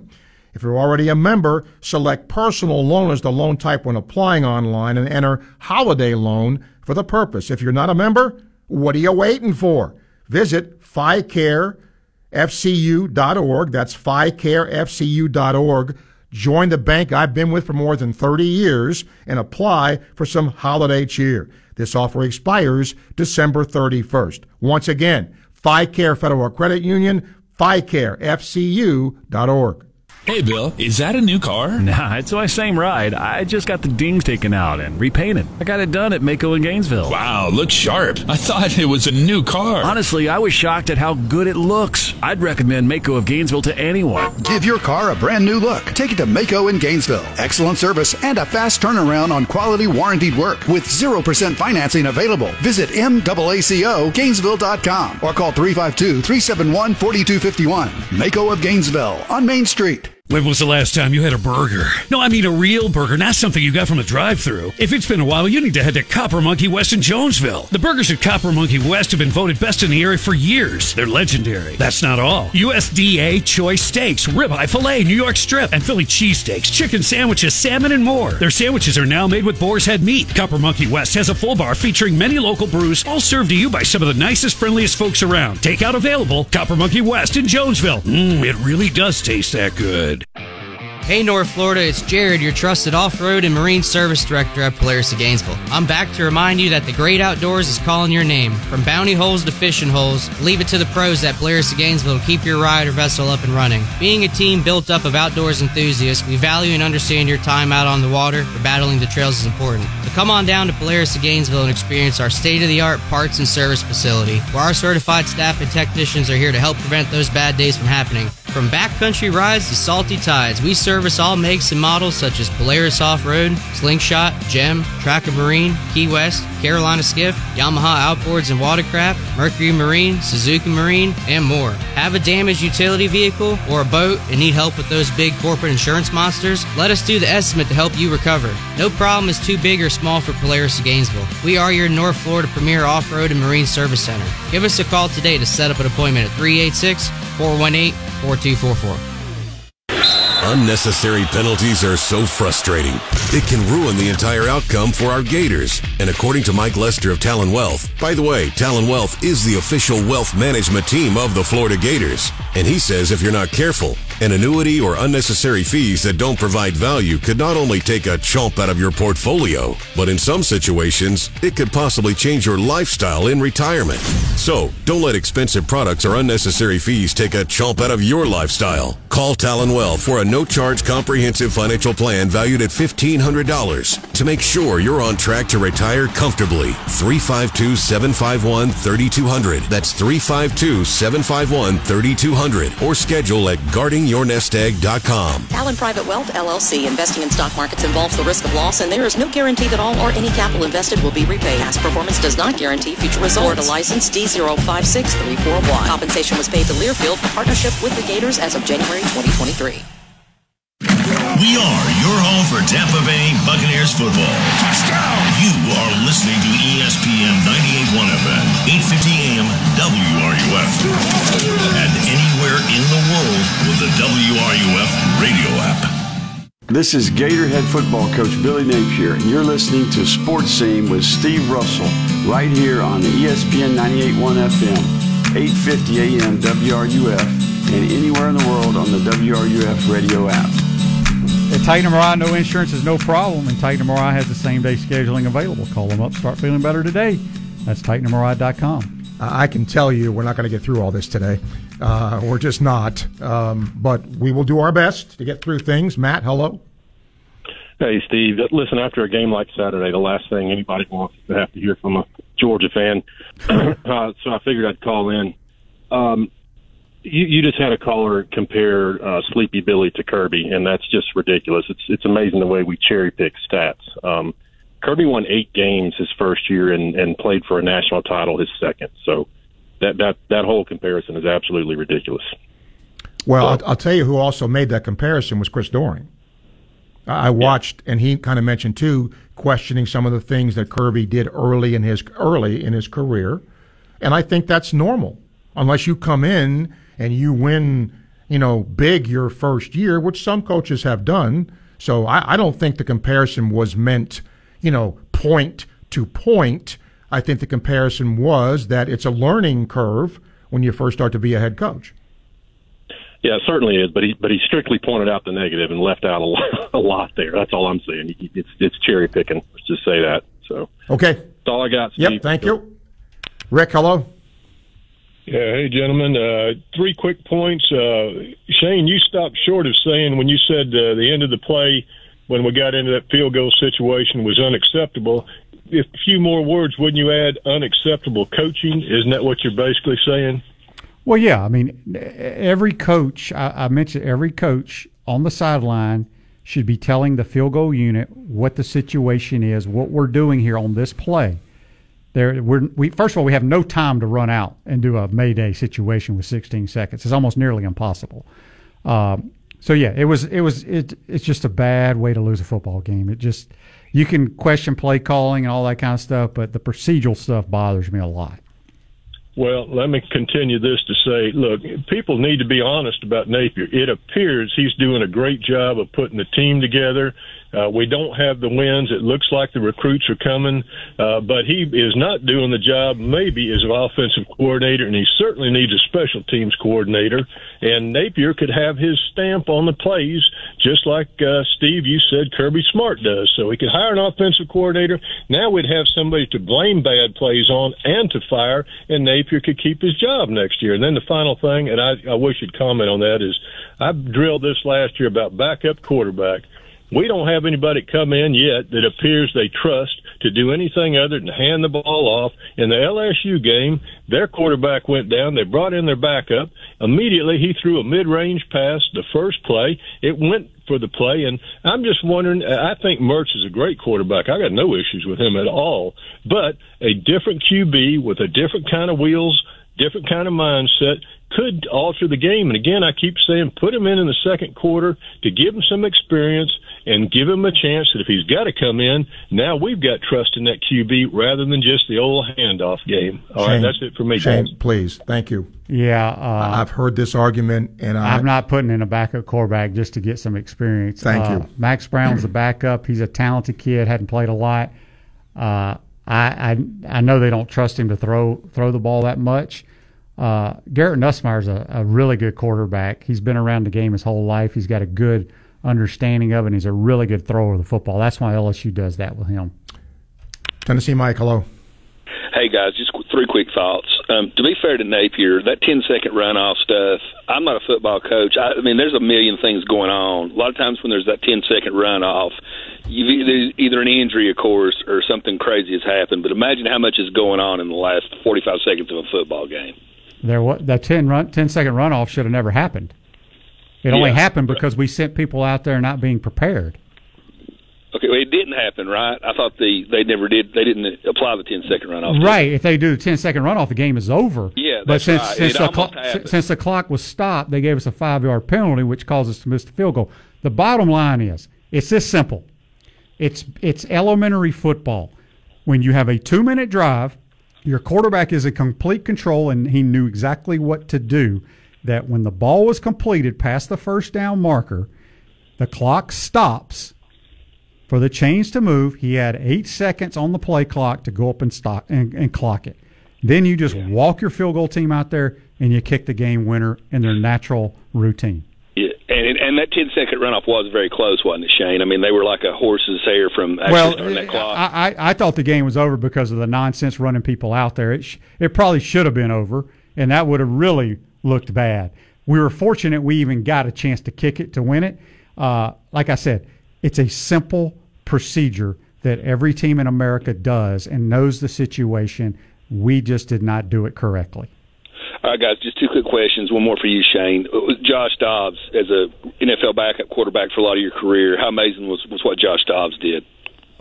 If you're already a member, select personal loan as the loan type when applying online and enter holiday loan for the purpose. If you're not a member, what are you waiting for? Visit FICAREFCU.org. That's FICAREFCU.org. Join the bank I've been with for more than 30 years and apply for some holiday cheer. This offer expires December 31st. Once again, FICARE Federal Credit Union, FICAREFCU.org. Hey, Bill, is that a new car? Nah, it's my same ride. I just got the dings taken out and repainted. I got it done at Mako in Gainesville. Wow, looks sharp. I thought it was a new car. Honestly, I was shocked at how good it looks. I'd recommend Mako of Gainesville to anyone. Give your car a brand new look. Take it to Mako in Gainesville. Excellent service and a fast turnaround on quality warrantied work with 0% financing available. Visit MAACOGainesville.com or call 352-371-4251. Mako of Gainesville on Main Street. When was the last time you had a burger? No, I mean a real burger, not something you got from a drive-thru. If it's been a while, you need to head to Copper Monkey West in Jonesville. The burgers at Copper Monkey West have been voted best in the area for years. They're legendary. That's not all. USDA choice steaks, ribeye filet, New York strip, and Philly cheesesteaks, chicken sandwiches, salmon, and more. Their sandwiches are now made with boar's head meat. Copper Monkey West has a full bar featuring many local brews, all served to you by some of the nicest, friendliest folks around. Takeout available, Copper Monkey West in Jonesville. It really does taste that good. Hey, North Florida, it's Jared, your trusted off-road and marine service director at Polaris of Gainesville. I'm back to remind you that the great outdoors is calling your name. From bounty holes to fishing holes, leave it to the pros at Polaris of Gainesville to keep your ride or vessel up and running. Being a team built up of outdoors enthusiasts, we value and understand your time out on the water or battling the trails is important. So come on down to Polaris of Gainesville and experience our state-of-the-art parts and service facility, where our certified staff and technicians are here to help prevent those bad days from happening. From backcountry rides to salty tides, we service all makes and models such as Polaris Off-Road, Slingshot, Gem, Tracker Marine, Key West, Carolina Skiff, Yamaha Outboards and Watercraft, Mercury Marine, Suzuki Marine, and more. Have a damaged utility vehicle or a boat and need help with those big corporate insurance monsters? Let us do the estimate to help you recover. No problem is too big or small for Polaris of Gainesville. We are your North Florida premier off-road and marine service center. Give us a call today to set up an appointment at 386-418-4222. 244. Unnecessary penalties are so frustrating. It can ruin the entire outcome for our Gators. And according to Mike Lester of Talon Wealth, by the way, Talon Wealth is the official wealth management team of the Florida Gators. And he says if you're not careful, an annuity or unnecessary fees that don't provide value could not only take a chomp out of your portfolio, but in some situations, it could possibly change your lifestyle in retirement. So, don't let expensive products or unnecessary fees take a chomp out of your lifestyle. Call Talon Well for a no-charge comprehensive financial plan valued at $1,500 to make sure you're on track to retire comfortably. 352-751-3200. That's 352-751-3200. Or schedule at guardingyournestegg.com. Talon Private Wealth, LLC. Investing in stock markets involves the risk of loss, and there is no guarantee that all or any capital invested will be repaid. Past performance does not guarantee future results. Florida license D056341. Compensation was paid to Learfield for partnership with the Gators as of January 2023. We are your home for Tampa Bay Buccaneers football. Touchdown! You are listening to ESPN 98.1 FM, 850 AM, WRUF. And anywhere in the world with the WRUF radio app. This is Gatorhead football coach Billy Napier, and you're listening to Sports Scene with Steve Russell right here on ESPN 98.1 FM, 850 AM WRUF, and anywhere in the world on the WRUF radio app. At Titan MRI, no insurance is no problem, and Titan MRI has the same-day scheduling available. Call them up. Start feeling better today. That's TitanMRI.com. I can tell you we're not going to get through all this today. We're just not. But we will do our best to get through things. Matt, hello. Hey, Steve. Listen, after a game like Saturday, the last thing anybody wants to have to hear from a Georgia fan. So I figured I'd call in. You just had a caller compare Sleepy Billy to Kirby, and that's just ridiculous. It's amazing the way we cherry-pick stats. Kirby won 8 games his first year and played for a national title his second. So that whole comparison is absolutely ridiculous. Well, I'll tell you who also made that comparison was Chris Doering. I watched, and he kind of mentioned too, questioning some of the things that Kirby did early in his career, and I think that's normal unless you come in and you win, big your first year, which some coaches have done. So I don't think the comparison was meant. Point to point, I think the comparison was that it's a learning curve when you first start to be a head coach. Yeah, it certainly is, but he strictly pointed out the negative and left out a lot there. That's all I'm saying. It's cherry picking. Let's just say that. So okay, that's all I got, Steve. Yep, thank you, Rick. Hello. Yeah, hey gentlemen. 3 quick points. Shane, you stopped short of saying when you said the end of the play. When we got into that field goal situation was unacceptable. If a few more words, wouldn't you add unacceptable coaching? Isn't that what you're basically saying? Well, yeah. I mean, every coach, I mentioned every coach on the sideline should be telling the field goal unit what the situation is, what we're doing here on this play. First of all, we have no time to run out and do a Mayday situation with 16 seconds. It's almost nearly impossible. So yeah, it's just a bad way to lose a football game. You can question play calling and all that kind of stuff, but the procedural stuff bothers me a lot. Well, let me continue this to say, look, people need to be honest about Napier. It appears he's doing a great job of putting the team together. We don't have the wins. It looks like the recruits are coming, but he is not doing the job maybe as an offensive coordinator, and he certainly needs a special teams coordinator. And Napier could have his stamp on the plays, just like, Steve, you said Kirby Smart does. So he could hire an offensive coordinator. Now we'd have somebody to blame bad plays on and to fire, and Napier could keep his job next year. And then the final thing, and I wish you'd comment on that, is I drilled this last year about backup quarterback. We don't have anybody come in yet that appears they trust to do anything other than hand the ball off. In the LSU game, their quarterback went down. They brought in their backup. Immediately, he threw a mid-range pass the first play. It went for the play, and I'm just wondering, I think Mertz is a great quarterback. I got no issues with him at all. But a different QB with a different kind of wheels, different kind of mindset, could alter the game. And again, I keep saying put him in the second quarter to give him some experience and give him a chance that if he's got to come in, now we've got trust in that QB rather than just the old handoff game. All Shane, right, that's it for me. Shane, guys. Please. Thank you. Yeah. I've heard this argument. And I'm not putting in a backup quarterback just to get some experience. Thank you. Max Brown's the backup. He's a talented kid, hadn't played a lot. I know they don't trust him to throw the ball that much. Garrett Nussmeier is a really good quarterback. He's been around the game his whole life. He's got a good understanding of it, and he's a really good thrower of the football. That's why LSU does that with him. Tennessee Mike, hello. Hey, guys, just three quick thoughts. To be fair to Napier, that 10-second runoff stuff, I'm not a football coach. I mean, there's a million things going on. A lot of times when there's that 10-second runoff, there's either an injury, of course, or something crazy has happened. But imagine how much is going on in the last 45 seconds of a football game. That 10-second runoff should have never happened. It only happened because we sent people out there not being prepared. Okay, well, it didn't happen, right? I thought they never did. They didn't apply the 10-second runoff. Right. If they do the 10-second runoff, the game is over. Yeah, that's right. Since the clock was stopped, they gave us a 5-yard penalty, which caused us to miss the field goal. The bottom line is, it's this simple. It's elementary football. When you have a 2-minute drive, your quarterback is in complete control, and he knew exactly what to do. That when the ball was completed past the first down marker, the clock stops. For the chains to move, he had 8 seconds on the play clock to go up and stop and clock it. Then you just walk your field goal team out there and you kick the game winner in their natural routine. Yeah, and that 10-second runoff was very close, wasn't it, Shane? I mean, they were like a horse's hair from actually starting that clock. I thought the game was over because of the nonsense running people out there. It probably should have been over, and that would have really looked bad. We were fortunate we even got a chance to kick it to win it. Like I said, it's a simple procedure that every team in America does and knows the situation. We just did not do it correctly. All right, guys, just two quick questions. One more for you, Shane. Josh Dobbs, as a NFL backup quarterback for a lot of your career, how amazing was what Josh Dobbs did?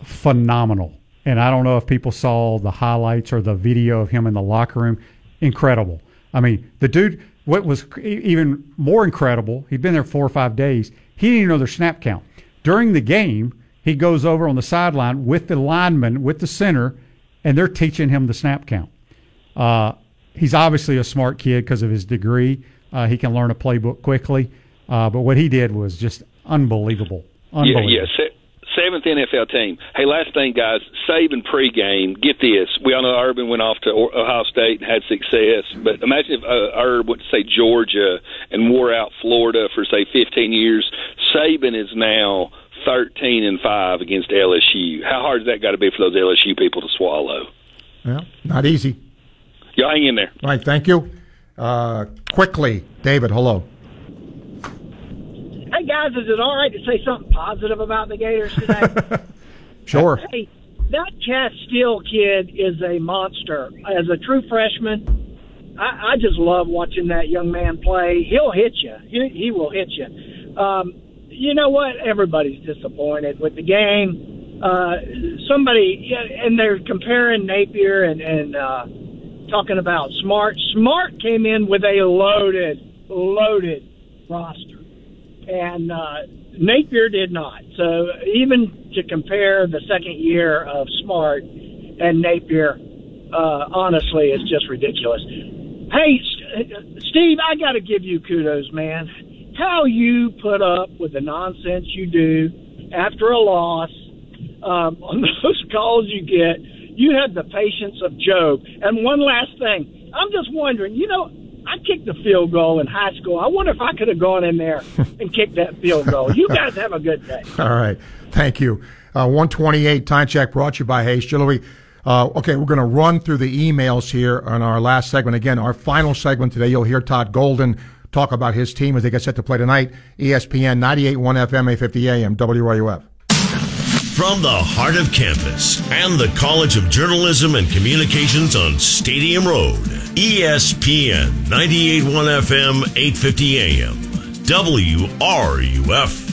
Phenomenal. And I don't know if people saw the highlights or the video of him in the locker room. Incredible. I mean, the dude, what was even more incredible, he'd been there 4 or 5 days, he didn't even know their snap count. During the game, he goes over on the sideline with the lineman, with the center, and they're teaching him the snap count. He's obviously a smart kid because of his degree. He can learn a playbook quickly. But what he did was just unbelievable. Yeah. Seventh NFL team. Hey, last thing, guys, Saban pregame, get this. We all know Urban went off to Ohio State and had success, but imagine if Urb went to, say, Georgia and wore out Florida for, say, 15 years. Saban is now 13-5 against LSU. How hard has that got to be for those LSU people to swallow? Well, not easy. Y'all hang in there. All right, thank you. Quickly, David, hello. Hey, guys, is it all right to say something positive about the Gators today? Sure. Hey, that Cat Steele kid is a monster. As a true freshman, I just love watching that young man play. He'll hit you. He will hit you. You know what? Everybody's disappointed with the game. Somebody, and they're comparing Napier and talking about Smart. Smart came in with a loaded roster. And Napier did not. So even to compare the second year of Smart and Napier, honestly, it's just ridiculous. Hey, Steve, I got to give you kudos, man. How you put up with the nonsense you do after a loss, on those calls you get, you had the patience of Job. And one last thing. I'm just wondering, I kicked the field goal in high school. I wonder if I could have gone in there and kicked that field goal. You guys have a good day. All right. Thank you. 128 Time Check brought to you by Hayes Jewelry. Okay, we're going to run through the emails here on our last segment. Again, our final segment today, you'll hear Todd Golden talk about his team as they get set to play tonight. ESPN 98.1 FM, 850 AM, WRUF. From the heart of campus and the College of Journalism and Communications on Stadium Road, ESPN 98.1 FM, 850 AM, WRUF.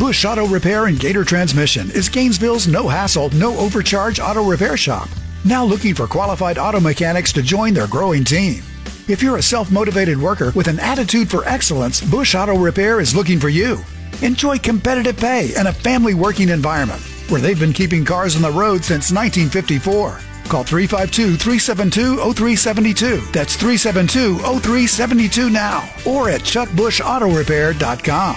Busch Auto Repair and Gator Transmission is Gainesville's no-hassle, no-overcharge auto repair shop, now looking for qualified auto mechanics to join their growing team. If you're a self-motivated worker with an attitude for excellence, Busch Auto Repair is looking for you. Enjoy competitive pay and a family working environment where they've been keeping cars on the road since 1954. Call 352-372-0372. That's 372-0372 now or at chuckbushautorepair.com.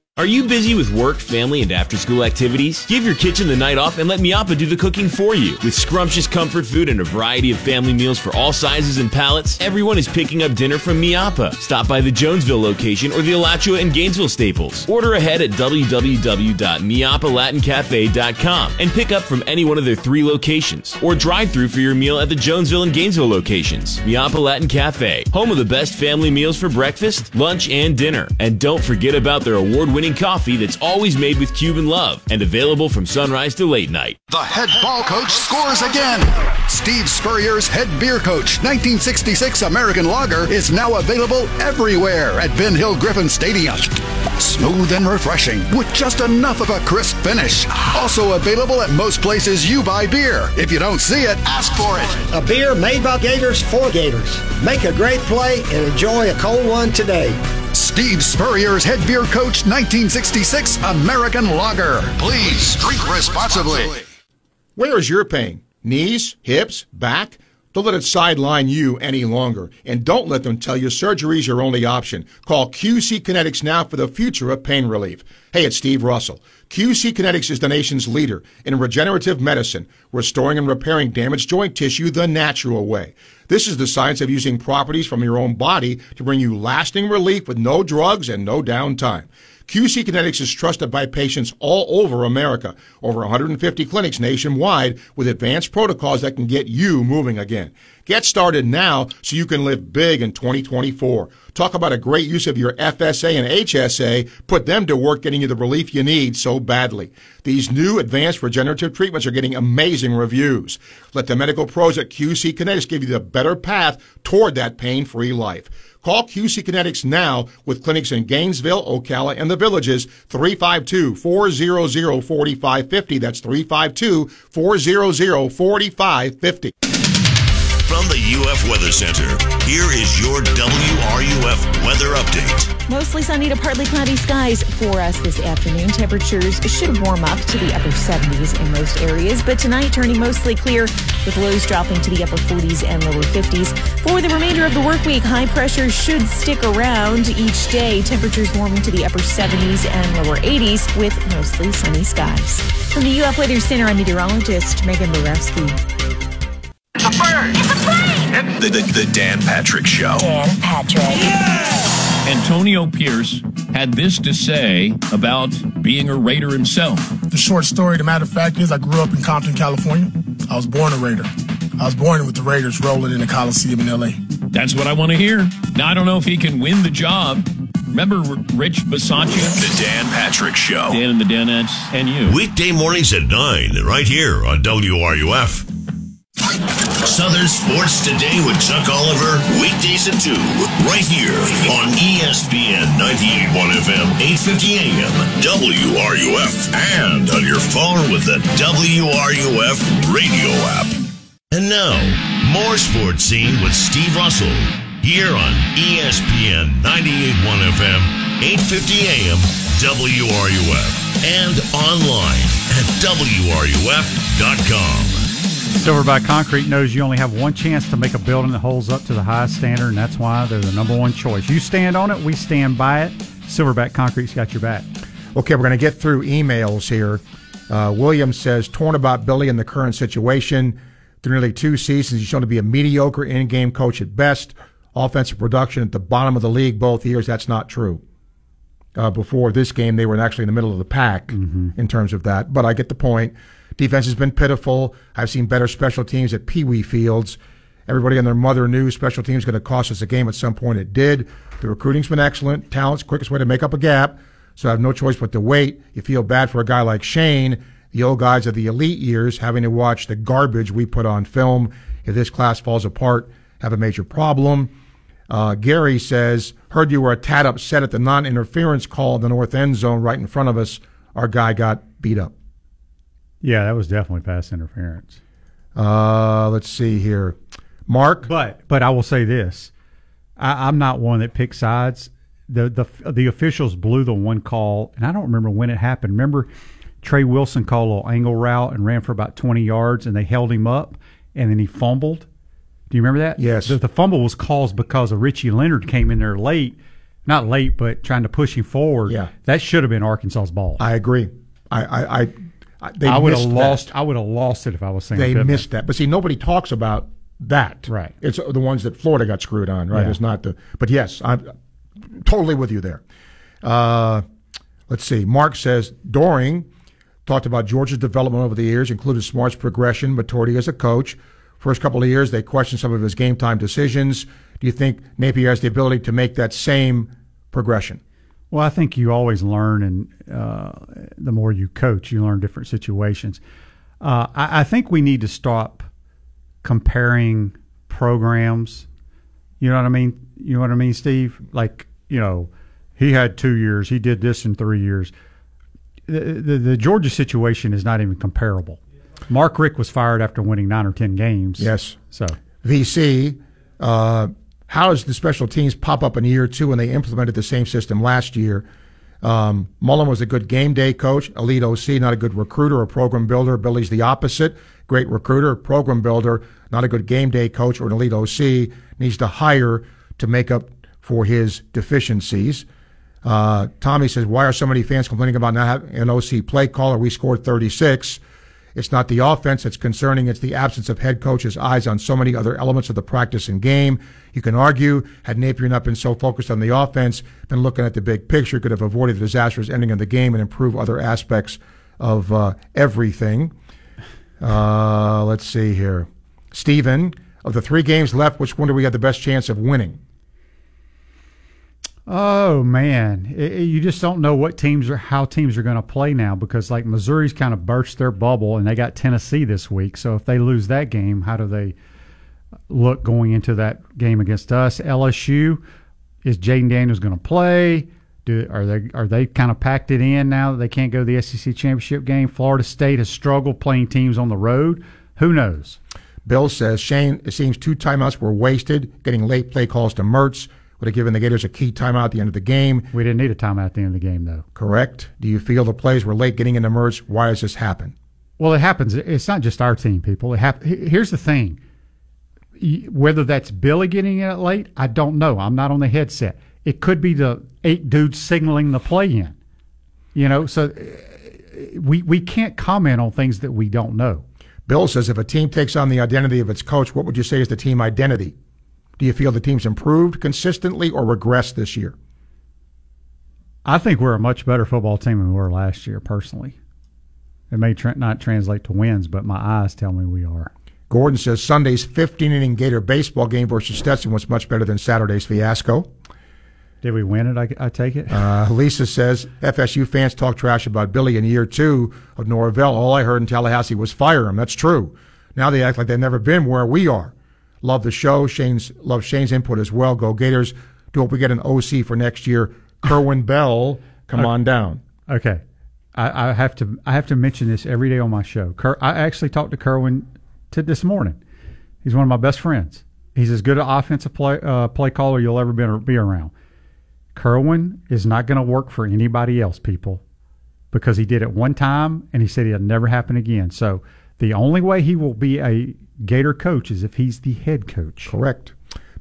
Are you busy with work, family, and after-school activities? Give your kitchen the night off and let Miapa do the cooking for you. With scrumptious comfort food and a variety of family meals for all sizes and palates, everyone is picking up dinner from Miapa. Stop by the Jonesville location or the Alachua and Gainesville staples. Order ahead at www.miapalatincafe.com and pick up from any one of their 3 locations. Or drive through for your meal at the Jonesville and Gainesville locations. Miapa Latin Cafe, home of the best family meals for breakfast, lunch, and dinner. And don't forget about their award-winning coffee that's always made with Cuban love and available from sunrise to late night. The head ball coach scores again. Steve Spurrier's Head Beer Coach 1966 American Lager is now available everywhere at Ben Hill Griffin Stadium. Smooth and refreshing with just enough of a crisp finish. Also available at most places you buy beer. If you don't see it, ask for it. A beer made by Gators for Gators. Make a great play and enjoy a cold one today. Steve Spurrier's Head Beer Coach 1966 American Lager. Please drink responsibly. Where is your pain? Knees, hips, back? Don't let it sideline you any longer. And don't let them tell you surgery is your only option. Call QC Kinetics now for the future of pain relief. Hey, it's Steve Russell. QC Kinetics is the nation's leader in regenerative medicine, restoring and repairing damaged joint tissue the natural way. This is the science of using properties from your own body to bring you lasting relief with no drugs and no downtime. QC Kinetics is trusted by patients all over America, over 150 clinics nationwide with advanced protocols that can get you moving again. Get started now so you can live big in 2024. Talk about a great use of your FSA and HSA. Put them to work getting you the relief you need so badly. These new advanced regenerative treatments are getting amazing reviews. Let the medical pros at QC Kinetics give you the better path toward that pain-free life. Call QC Kinetics now with clinics in Gainesville, Ocala, and the Villages, 352-400-4550. That's 352-400-4550. From the UF Weather Center, here is your WRUF weather update. Mostly sunny to partly cloudy skies for us this afternoon. Temperatures should warm up to the upper 70s in most areas, but tonight turning mostly clear with lows dropping to the upper 40s and lower 50s. For the remainder of the work week, high pressure should stick around each day. Temperatures warming to the upper 70s and lower 80s with mostly sunny skies. From the UF Weather Center, I'm meteorologist Megan Borowski. It's a bird. It's a plane. The Dan Patrick Show. Dan Patrick. Yeah! Antonio Pierce had this to say about being a Raider himself. The short story, the matter of fact, is I grew up in Compton, California. I was born a Raider. I was born with the Raiders rolling in the Coliseum in L.A. That's what I want to hear. Now, I don't know if he can win the job. Remember Rich Bisaccia? The Dan Patrick Show. Dan and the Danettes and you. Weekday mornings at 9, right here on WRUF. Southern Sports Today with Chuck Oliver, weekdays at 2, right here on ESPN 98.1 FM, 850 AM, WRUF, and on your phone with the WRUF radio app. And now, more Sports Scene with Steve Russell, here on ESPN 98.1 FM, 850 AM, WRUF, and online at WRUF.com. Silverback Concrete knows you only have one chance to make a building that holds up to the highest standard, and that's why they're the number one choice. You stand on it, we stand by it. Silverback Concrete's got your back. Okay, we're going to get through emails here. William says, torn about Billy in the current situation. Through nearly 2 seasons, he's shown to be a mediocre in-game coach at best. Offensive production at the bottom of the league both years. That's not true. Before this game, they were actually in the middle of the pack in terms of that, but I get the point. Defense has been pitiful. I've seen better special teams at Pee Wee Fields. Everybody and their mother knew special teams going to cost us a game at some point. It did. The recruiting's been excellent. Talent's quickest way to make up a gap. So I have no choice but to wait. You feel bad for a guy like Shane, the old guys of the elite years, having to watch the garbage we put on film. If this class falls apart, have a major problem. Gary says, heard you were a tad upset at the non-interference call in the north end zone right in front of us. Our guy got beat up. Yeah, that was definitely pass interference. Let's see here. Mark? But I will say this. I'm not one that picks sides. The officials blew the one call, and I don't remember when it happened. Remember Trey Wilson called a little angle route and ran for about 20 yards, and they held him up, and then he fumbled? Do you remember that? Yes. The fumble was caused because of Richie Leonard came in there late. Not late, but trying to push him forward. Yeah. That should have been Arkansas's ball. I agree. I would have lost. That. I would have lost it if I was saying they missed that. But see, nobody talks about that. Right. It's the ones that Florida got screwed on. Right. Yeah. It's not the. But yes, I'm totally with you there. Let's see. Mark says Doring talked about Georgia's development over the years, included Smart's progression, maturity as a coach. First couple of years, they questioned some of his game time decisions. Do you think Napier has the ability to make that same progression? Well, I think you always learn, and the more you coach, you learn different situations. I think we need to stop comparing programs. You know what I mean? You know what I mean, Steve? Like, you know, he had 2 years. He did this in 3 years. The Georgia situation is not even comparable. Mark Richt was fired after winning 9 or 10 games. Yes. So VC. How does the special teams pop up in year two when they implemented the same system last year? Mullen was a good game day coach, elite OC, not a good recruiter or program builder. Billy's the opposite, great recruiter, program builder, not a good game day coach or an elite OC, needs to hire to make up for his deficiencies. Tommy says, why are so many fans complaining about not having an OC play caller? We scored 36. It's not the offense that's concerning. It's the absence of head coach's eyes on so many other elements of the practice and game. You can argue, had Napier not been so focused on the offense, then looking at the big picture, could have avoided the disastrous ending of the game and improve other aspects of everything. Let's see here. Steven, of the 3 games left, which one do we have the best chance of winning? Oh, man. You just don't know what teams are, how teams are going to play now, because, like, Missouri's kind of burst their bubble, and they got Tennessee this week. So if they lose that game, how do they look going into that game against us? LSU, is Jaden Daniels going to play? Are they kind of packed it in now that they can't go to the SEC championship game? Florida State has struggled playing teams on the road. Who knows? Bill says, Shane, it seems 2 timeouts were wasted, getting late play calls to Mertz. Would have given the Gators a key timeout at the end of the game. We didn't need a timeout at the end of the game, though. Correct. Do you feel the plays were late getting into merge? Why does this happen? Well, it happens. It's not just our team, people. Here's the thing. Whether that's Billy getting it late, I don't know. I'm not on the headset. It could be the 8 dudes signaling the play in. You know, so we can't comment on things that we don't know. Bill says, if a team takes on the identity of its coach, what would you say is the team identity? Do you feel the team's improved consistently or regressed this year? I think we're a much better football team than we were last year, personally. It may not translate to wins, but my eyes tell me we are. Gordon says Sunday's 15-inning Gator baseball game versus Stetson was much better than Saturday's fiasco. Did we win it, I take it? Lisa says FSU fans talk trash about Billy in year 2 of Norvell. All I heard in Tallahassee was fire him. That's true. Now they act like they've never been where we are. Love the show. Love Shane's input as well. Go Gators. Do hope we get an OC for next year. Kerwin Bell, come on down. Okay, I have to mention this every day on my show. I actually talked to Kerwin this morning. He's one of my best friends. He's as good an offensive play caller you'll ever be around. Kerwin is not going to work for anybody else, people, because he did it one time and he said it'll never happen again. So the only way he will be a Gator coach is if he's the head coach. Correct.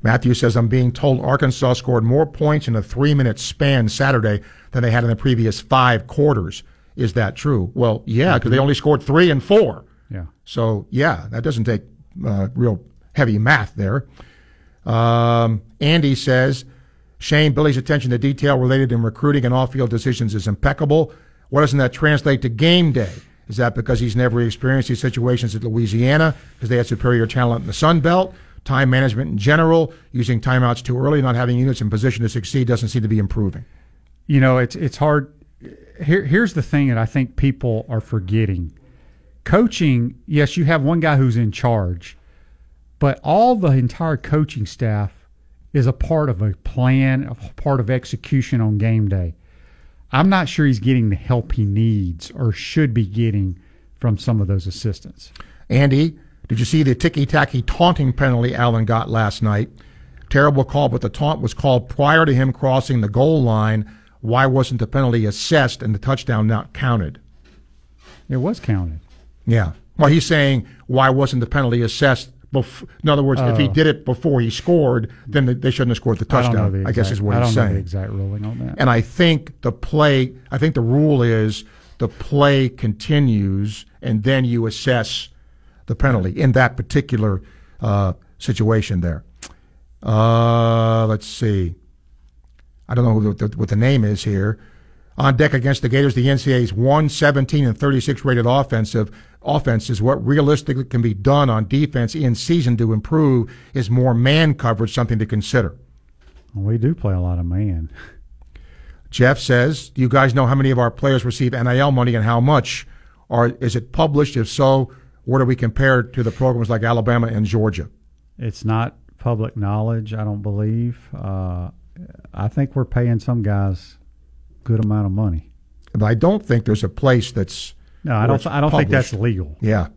Matthew says, I'm being told Arkansas scored more points in a 3-minute span Saturday than they had in the previous 5 quarters. Is that true? Well, yeah, because they only scored 3 and 4. Yeah. So, yeah, that doesn't take real heavy math there. Andy says, Shane, Billy's attention to detail related in recruiting and off-field decisions is impeccable. Why doesn't that translate to game day? Is that because he's never experienced these situations at Louisiana because they had superior talent in the Sun Belt? Time management in general, using timeouts too early, not having units in position to succeed doesn't seem to be improving. You know, it's hard. Here's the thing that I think people are forgetting. Coaching, yes, you have one guy who's in charge, but all the entire coaching staff is a part of a plan, a part of execution on game day. I'm not sure he's getting the help he needs or should be getting from some of those assistants. Andy, did you see the ticky-tacky taunting penalty Allen got last night? Terrible call, but the taunt was called prior to him crossing the goal line. Why wasn't the penalty assessed and the touchdown not counted? It was counted. Yeah. Well, he's saying, why wasn't the penalty assessed? In other words, if he did it before he scored, then they shouldn't have scored the touchdown. I guess is what he's saying. I don't know the exact ruling on that. And I think the rule is the play continues, and then you assess the penalty in that particular situation there. Let's see. I don't know what the name is here. On deck against the Gators, the NCAA's 117 and 36 rated offense is what realistically can be done on defense in season to improve is more man coverage, something to consider. Well, we do play a lot of man. Jeff says, do you guys know how many of our players receive NIL money and how much? Or is it published? If so, where do we compare to the programs like Alabama and Georgia? It's not public knowledge, I don't believe. I think we're paying some guys a good amount of money. But I don't think there's a place that's I don't think that's legal. Yeah.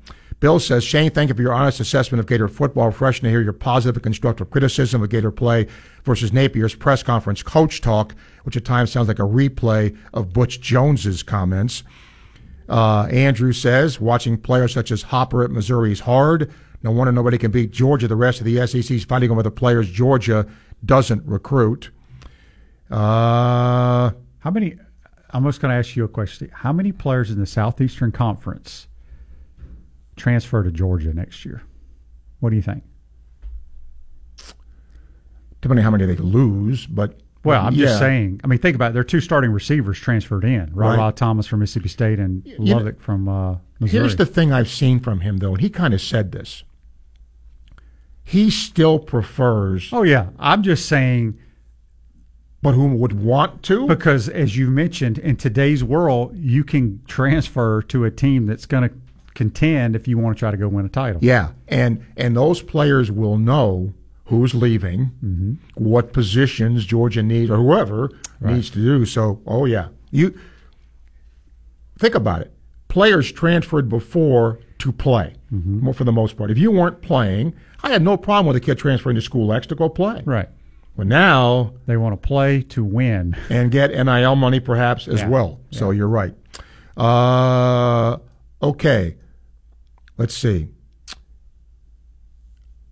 Bill says, Shane, thank you for your honest assessment of Gator football. Fresh to hear your positive and constructive criticism of Gator play versus Napier's press conference coach talk, which at times sounds like a replay of Butch Jones's comments. Andrew says, watching players such as Hopper at Missouri is hard. No wonder nobody can beat Georgia. The rest of the SEC is fighting over the players Georgia doesn't recruit. How many? I'm just going to ask you a question. How many players in the Southeastern Conference transfer to Georgia next year? What do you think? Depending on how many they lose, but just saying. I mean, think about it. Their two starting receivers transferred in. Right. Thomas from Mississippi State and Lovick from Missouri. Here's the thing I've seen from him, though, and he kind of said this. He still prefers. Oh, yeah. I'm just saying. But who would want to? Because, as you mentioned, in today's world, you can transfer to a team that's going to contend if you want to try to go win a title. Yeah, and those players will know who's leaving, what positions Georgia needs, or whoever needs to do. So, you think about it. Players transferred before to play, for the most part. If you weren't playing, I had no problem with a kid transferring to School X to go play. Right. Well, now they want to play to win and get NIL money, perhaps as well. Yeah. So you're right. Okay, let's see.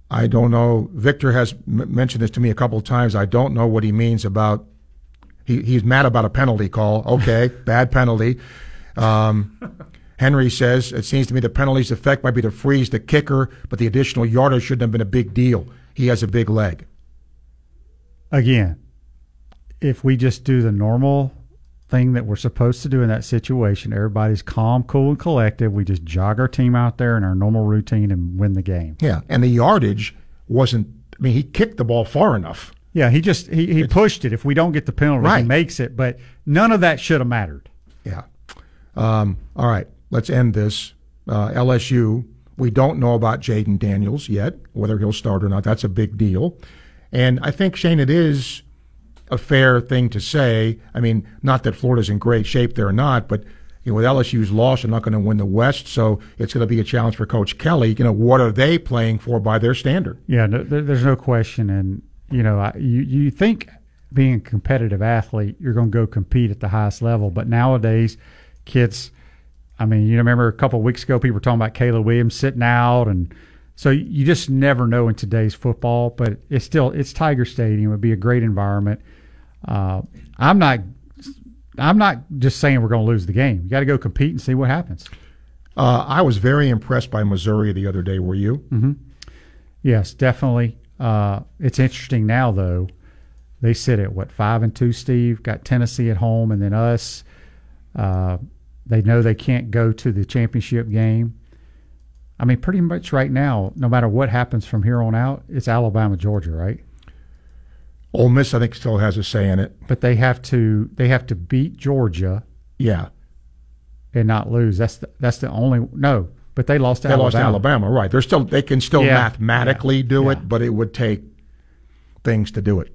I don't know. Victor has mentioned this to me a couple of times. I don't know what he means about. He's mad about a penalty call. Okay, bad penalty. Henry says it seems to me the penalty's effect might be to freeze the kicker, but the additional yardage shouldn't have been a big deal. He has a big leg. Again, if we just do the normal thing that we're supposed to do in that situation, everybody's calm, cool, and collected. We just jog our team out there in our normal routine and win the game. Yeah, and the yardage wasn't – I mean, he kicked the ball far enough. Yeah, he pushed it. If we don't get the penalty, he makes it. But none of that should have mattered. Yeah. All right, let's end this. LSU, we don't know about Jaden Daniels yet, whether he'll start or not. That's a big deal. And I think, Shane, it is a fair thing to say. I mean, not that Florida's in great shape, they're not, but with LSU's loss, they're not going to win the West, so it's going to be a challenge for Coach Kelly. What are they playing for by their standard? Yeah, no, there's no question. And, you think being a competitive athlete, you're going to go compete at the highest level. But nowadays, kids, I mean, you remember a couple of weeks ago, people were talking about Caleb Williams sitting out and – so you just never know in today's football, but it's Tiger Stadium. It would be a great environment. I'm not just saying we're going to lose the game. You got to go compete and see what happens. I was very impressed by Missouri the other day. Were you? Mm-hmm. Yes, definitely. It's interesting now, though. They sit at 5-2. Steve got Tennessee at home, and then us. They know they can't go to the championship game. I mean, pretty much right now, no matter what happens from here on out, it's Alabama, Georgia, right? Ole Miss, I think, still has a say in it, but they have to beat Georgia, and not lose. But they lost to Alabama. They lost to Alabama, right? They can still mathematically do it, but it would take things to do it.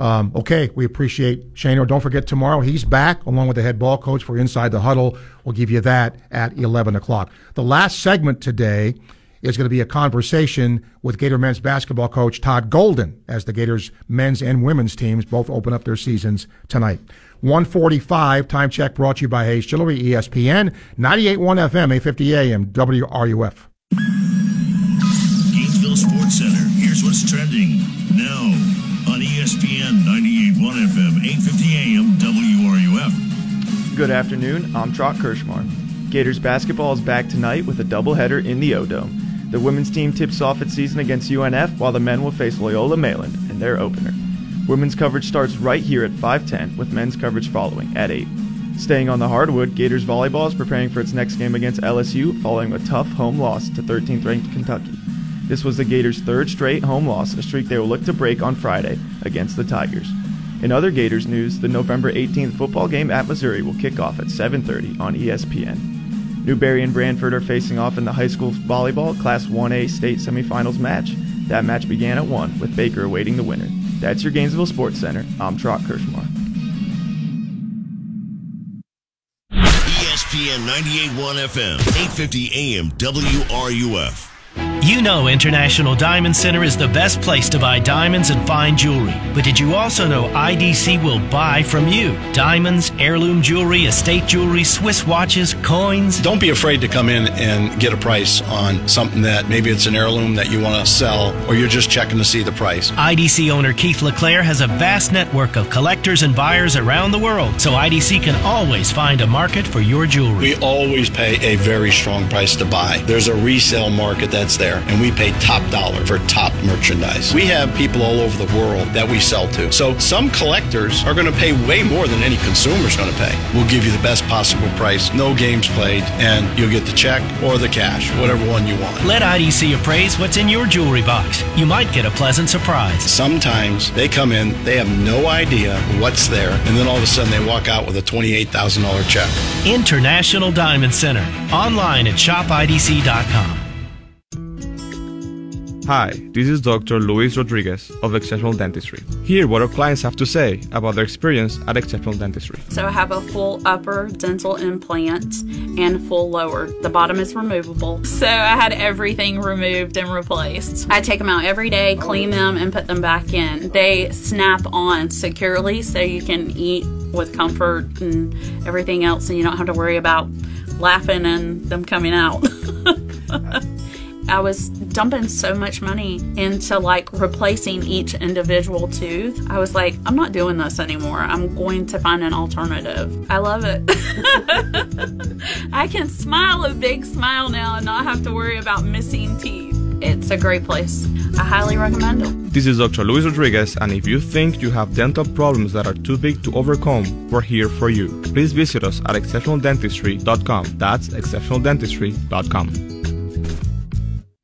Okay, we appreciate Shane. Don't forget, tomorrow he's back along with the head ball coach for Inside the Huddle. We'll give you that at 11 o'clock. The last segment today is going to be a conversation with Gator men's basketball coach Todd Golden as the Gators men's and women's teams both open up their seasons tonight. 1:45, time check brought to you by Hayes Chillery, ESPN, 98.1 FM, 850 AM, WRUF. Gainesville Sports Center, here's what's trending now on ESPN, 98.1 FM, 850 AM, WRUF. Good afternoon, I'm Trot Kirschmar. Gators basketball is back tonight with a doubleheader in the O-Dome. The women's team tips off its season against UNF, while the men will face Loyola Maryland in their opener. Women's coverage starts right here at 5:10, with men's coverage following at 8. Staying on the hardwood, Gators volleyball is preparing for its next game against LSU following a tough home loss to 13th-ranked Kentucky. This was the Gators' third straight home loss, a streak they will look to break on Friday against the Tigers. In other Gators news, the November 18th football game at Missouri will kick off at 7:30 on ESPN. Newberry and Branford are facing off in the high school volleyball Class 1A state semifinals match. That match began at 1, with Baker awaiting the winner. That's your Gainesville Sports Center. I'm Trot Kirschmar. ESPN 98.1 FM, 850 AM, WRUF. You know International Diamond Center is the best place to buy diamonds and fine jewelry. But did you also know IDC will buy from you? Diamonds, heirloom jewelry, estate jewelry, Swiss watches, coins. Don't be afraid to come in and get a price on something that maybe it's an heirloom that you want to sell, or you're just checking to see the price. IDC owner Keith LeClaire has a vast network of collectors and buyers around the world, so IDC can always find a market for your jewelry. We always pay a very strong price to buy. There's a resale market that's there, and we pay top dollar for top merchandise. We have people all over the world that we sell to. So some collectors are going to pay way more than any consumer's going to pay. We'll give you the best possible price, no games played, and you'll get the check or the cash, whatever one you want. Let IDC appraise what's in your jewelry box. You might get a pleasant surprise. Sometimes they come in, they have no idea what's there, and then all of a sudden they walk out with a $28,000 check. International Diamond Center. Online at shopidc.com. Hi, this is Dr. Luis Rodriguez of Exceptional Dentistry. Hear what our clients have to say about their experience at Exceptional Dentistry. So I have a full upper dental implant and full lower. The bottom is removable. So I had everything removed and replaced. I take them out every day, clean them, and put them back in. They snap on securely so you can eat with comfort and everything else, and you don't have to worry about laughing and them coming out. I was dumping so much money into like replacing each individual tooth. I was like, I'm not doing this anymore. I'm going to find an alternative. I love it. I can smile a big smile now and not have to worry about missing teeth. It's a great place. I highly recommend it. This is Dr. Luis Rodriguez, and if you think you have dental problems that are too big to overcome, we're here for you. Please visit us at exceptionaldentistry.com. That's exceptionaldentistry.com.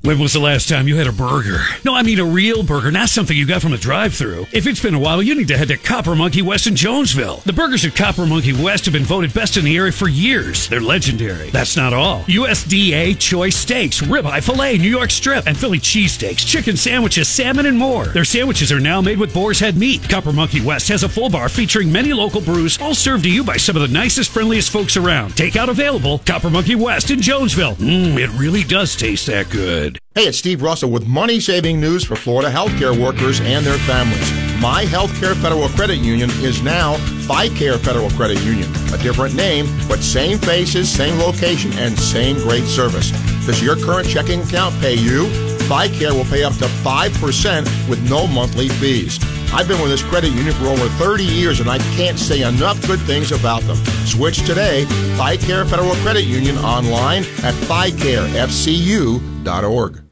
When was the last time you had a burger? No, I mean a real burger, not something you got from a drive-thru. If it's been a while, you need to head to Copper Monkey West in Jonesville. The burgers at Copper Monkey West have been voted best in the area for years. They're legendary. That's not all. USDA choice steaks, ribeye filet, New York strip, and Philly cheesesteaks, chicken sandwiches, salmon, and more. Their sandwiches are now made with boar's head meat. Copper Monkey West has a full bar featuring many local brews, all served to you by some of the nicest, friendliest folks around. Takeout available, Copper Monkey West in Jonesville. It really does taste that good. Hey, it's Steve Russell with money-saving news for Florida healthcare workers and their families. My Healthcare Federal Credit Union is now FICare Federal Credit Union. A different name, but same faces, same location, and same great service. Does your current checking account pay you? FICare will pay up to 5% with no monthly fees. I've been with this credit union for over 30 years, and I can't say enough good things about them. Switch today. FICare Federal Credit Union online at FICareFCU.org.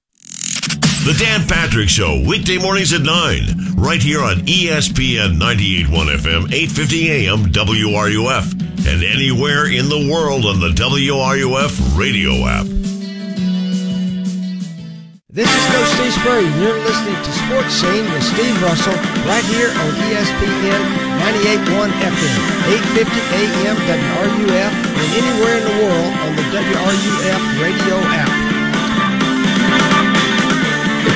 The Dan Patrick Show, weekday mornings at 9, right here on ESPN 98.1 FM, 850 AM, WRUF, and anywhere in the world on the WRUF radio app. This is Coach Steve Spurrier, and you're listening to Sports Scene with Steve Russell right here on ESPN 98.1 FM, 850 AM, WRUF, and anywhere in the world on the WRUF radio app.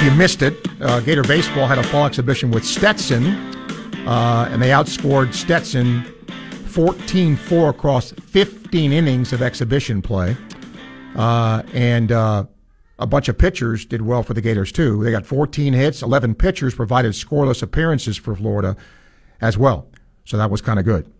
if you missed it, Gator Baseball had a fall exhibition with Stetson, and they outscored Stetson 14-4 across 15 innings of exhibition play. And a bunch of pitchers did well for the Gators, too. They got 14 hits. 11 pitchers provided scoreless appearances for Florida as well. So that was kind of good.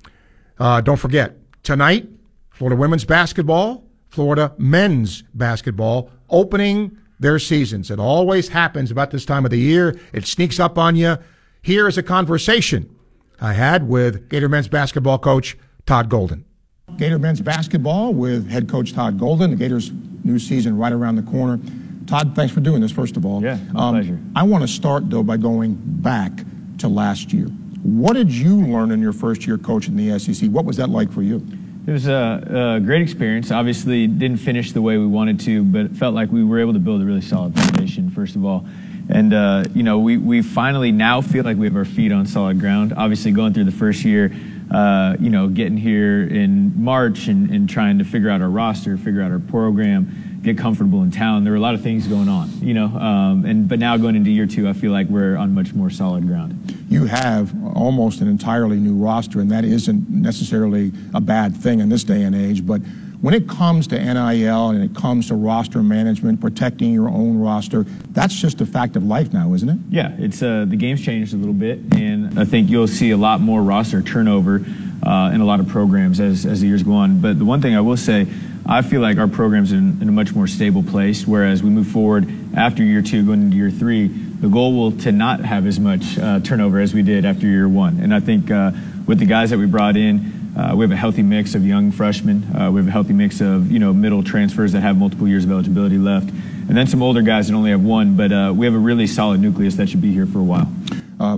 Don't forget, tonight, Florida women's basketball, Florida men's basketball, opening their seasons. It always happens about this time of the year. It sneaks up on you. Here is a conversation I had with Gator men's basketball coach Todd Golden. Gator men's basketball with head coach Todd Golden. The Gators' new season right around the corner. Todd, thanks for doing this, first of all. Yeah, my pleasure. I want to start, though, by going back to last year. What did you learn in your first year coaching the SEC? What was that like for you? It was a great experience. Obviously, didn't finish the way we wanted to, but it felt like we were able to build a really solid foundation, first of all. And, we finally now feel like we have our feet on solid ground. Obviously, going through the first year, getting here in March and trying to figure out our roster, figure out our program, get comfortable in town. There were a lot of things going on, but now going into year two, I feel like we're on much more solid ground. You have almost an entirely new roster, and that isn't necessarily a bad thing in this day and age, but when it comes to NIL and it comes to roster management, protecting your own roster, that's just a fact of life now, isn't it? Yeah, it's the game's changed a little bit, and I think you'll see a lot more roster turnover in a lot of programs as the years go on. But the one thing I will say, I feel like our program's in a much more stable place, whereas we move forward after year two, going into year three, the goal will to not have as much turnover as we did after year one. And I think with the guys that we brought in, we have a healthy mix of young freshmen. We have a healthy mix of middle transfers that have multiple years of eligibility left, and then some older guys that only have one. But we have a really solid nucleus that should be here for a while.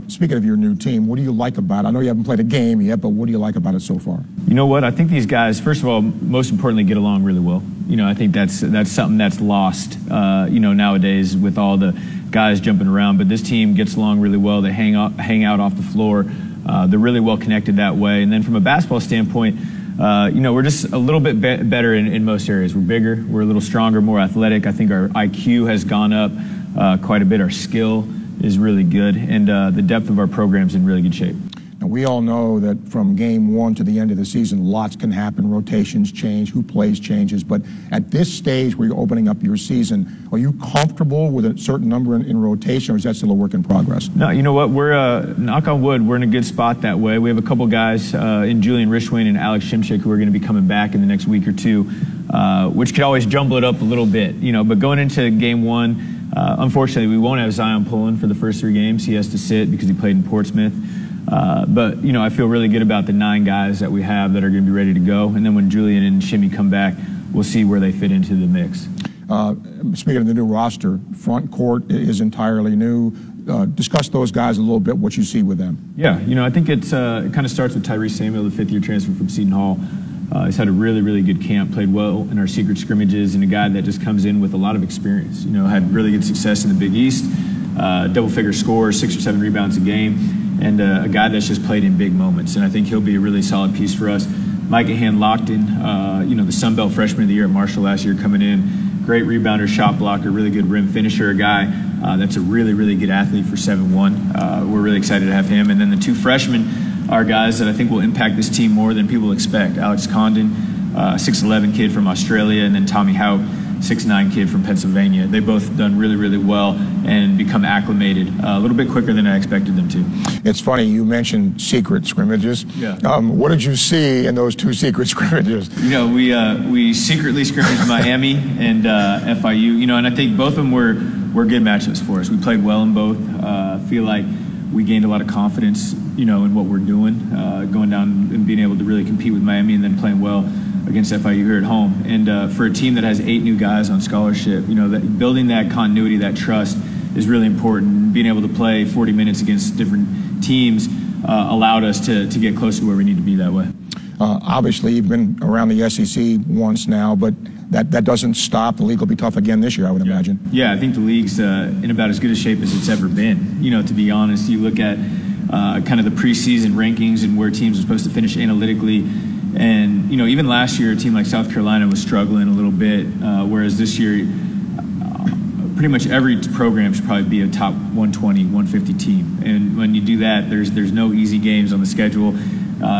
Speaking of your new team, what do you like about it? I know you haven't played a game yet, but what do you like about it so far? You know what? I think these guys, first of all, most importantly, get along really well. I think that's something that's lost nowadays with all the guys jumping around. But this team gets along really well. They hang out off the floor. They're really well connected that way. And then from a basketball standpoint, we're just a little bit better in most areas. We're bigger, we're a little stronger, more athletic. I think our IQ has gone up quite a bit. Our skill is really good. And the depth of our program's in really good shape. Now, we all know that from game one to the end of the season, lots can happen. Rotations change, who plays changes. But at this stage where you're opening up your season, are you comfortable with a certain number in rotation, or is that still a work in progress? No, you know what? We're, knock on wood, we're in a good spot that way. We have a couple guys in Julian Rishwain and Alex Shimchick who are going to be coming back in the next week or two, which could always jumble it up a little bit. But going into game one, unfortunately, we won't have Zyon Pullin for the first three games. He has to sit because he played in Portsmouth. But I feel really good about the 9 guys that we have that are going to be ready to go. And then when Julian and Shimmy come back, we'll see where they fit into the mix. Speaking of the new roster, front court is entirely new. Discuss those guys a little bit, what you see with them. Yeah, I think it kind of starts with Tyrese Samuel, the 5th-year transfer from Seton Hall. He's had a really, really good camp, played well in our secret scrimmages, and a guy that just comes in with a lot of experience. Had really good success in the Big East, double-figure scores, 6 or 7 rebounds a game. And a guy that's just played in big moments. And I think he'll be a really solid piece for us. Micah Hand-Lockton, the Sun Belt Freshman of the Year at Marshall last year coming in. Great rebounder, shot blocker, really good rim finisher. A guy that's a really, really good athlete for 7'1". We're really excited to have him. And then the 2 freshmen are guys that I think will impact this team more than people expect. Alex Condon, 6'11" kid from Australia, and then Tommy Houck, 6'9" kid from Pennsylvania. They both done really, really well and become acclimated a little bit quicker than I expected them to. It's funny, you mentioned secret scrimmages. Yeah. What did you see in those 2 secret scrimmages? We secretly scrimmaged Miami and FIU. And I think both of them were good matchups for us. We played well in both. Feel like we gained a lot of confidence, in what we're doing, going down and being able to really compete with Miami and then playing well against FIU here at home. And for a team that has 8 new guys on scholarship, that building that continuity, that trust is really important. Being able to play 40 minutes against different teams allowed us to get close to where we need to be that way. Obviously, you've been around the SEC once now, but that doesn't stop. The league will be tough again this year, I would imagine. Yeah, I think the league's in about as good a shape as it's ever been. To be honest, you look at kind of the preseason rankings and where teams are supposed to finish analytically. And, even last year, a team like South Carolina was struggling a little bit, whereas this year, pretty much every program should probably be a top 120, 150 team. And when you do that, there's no easy games on the schedule.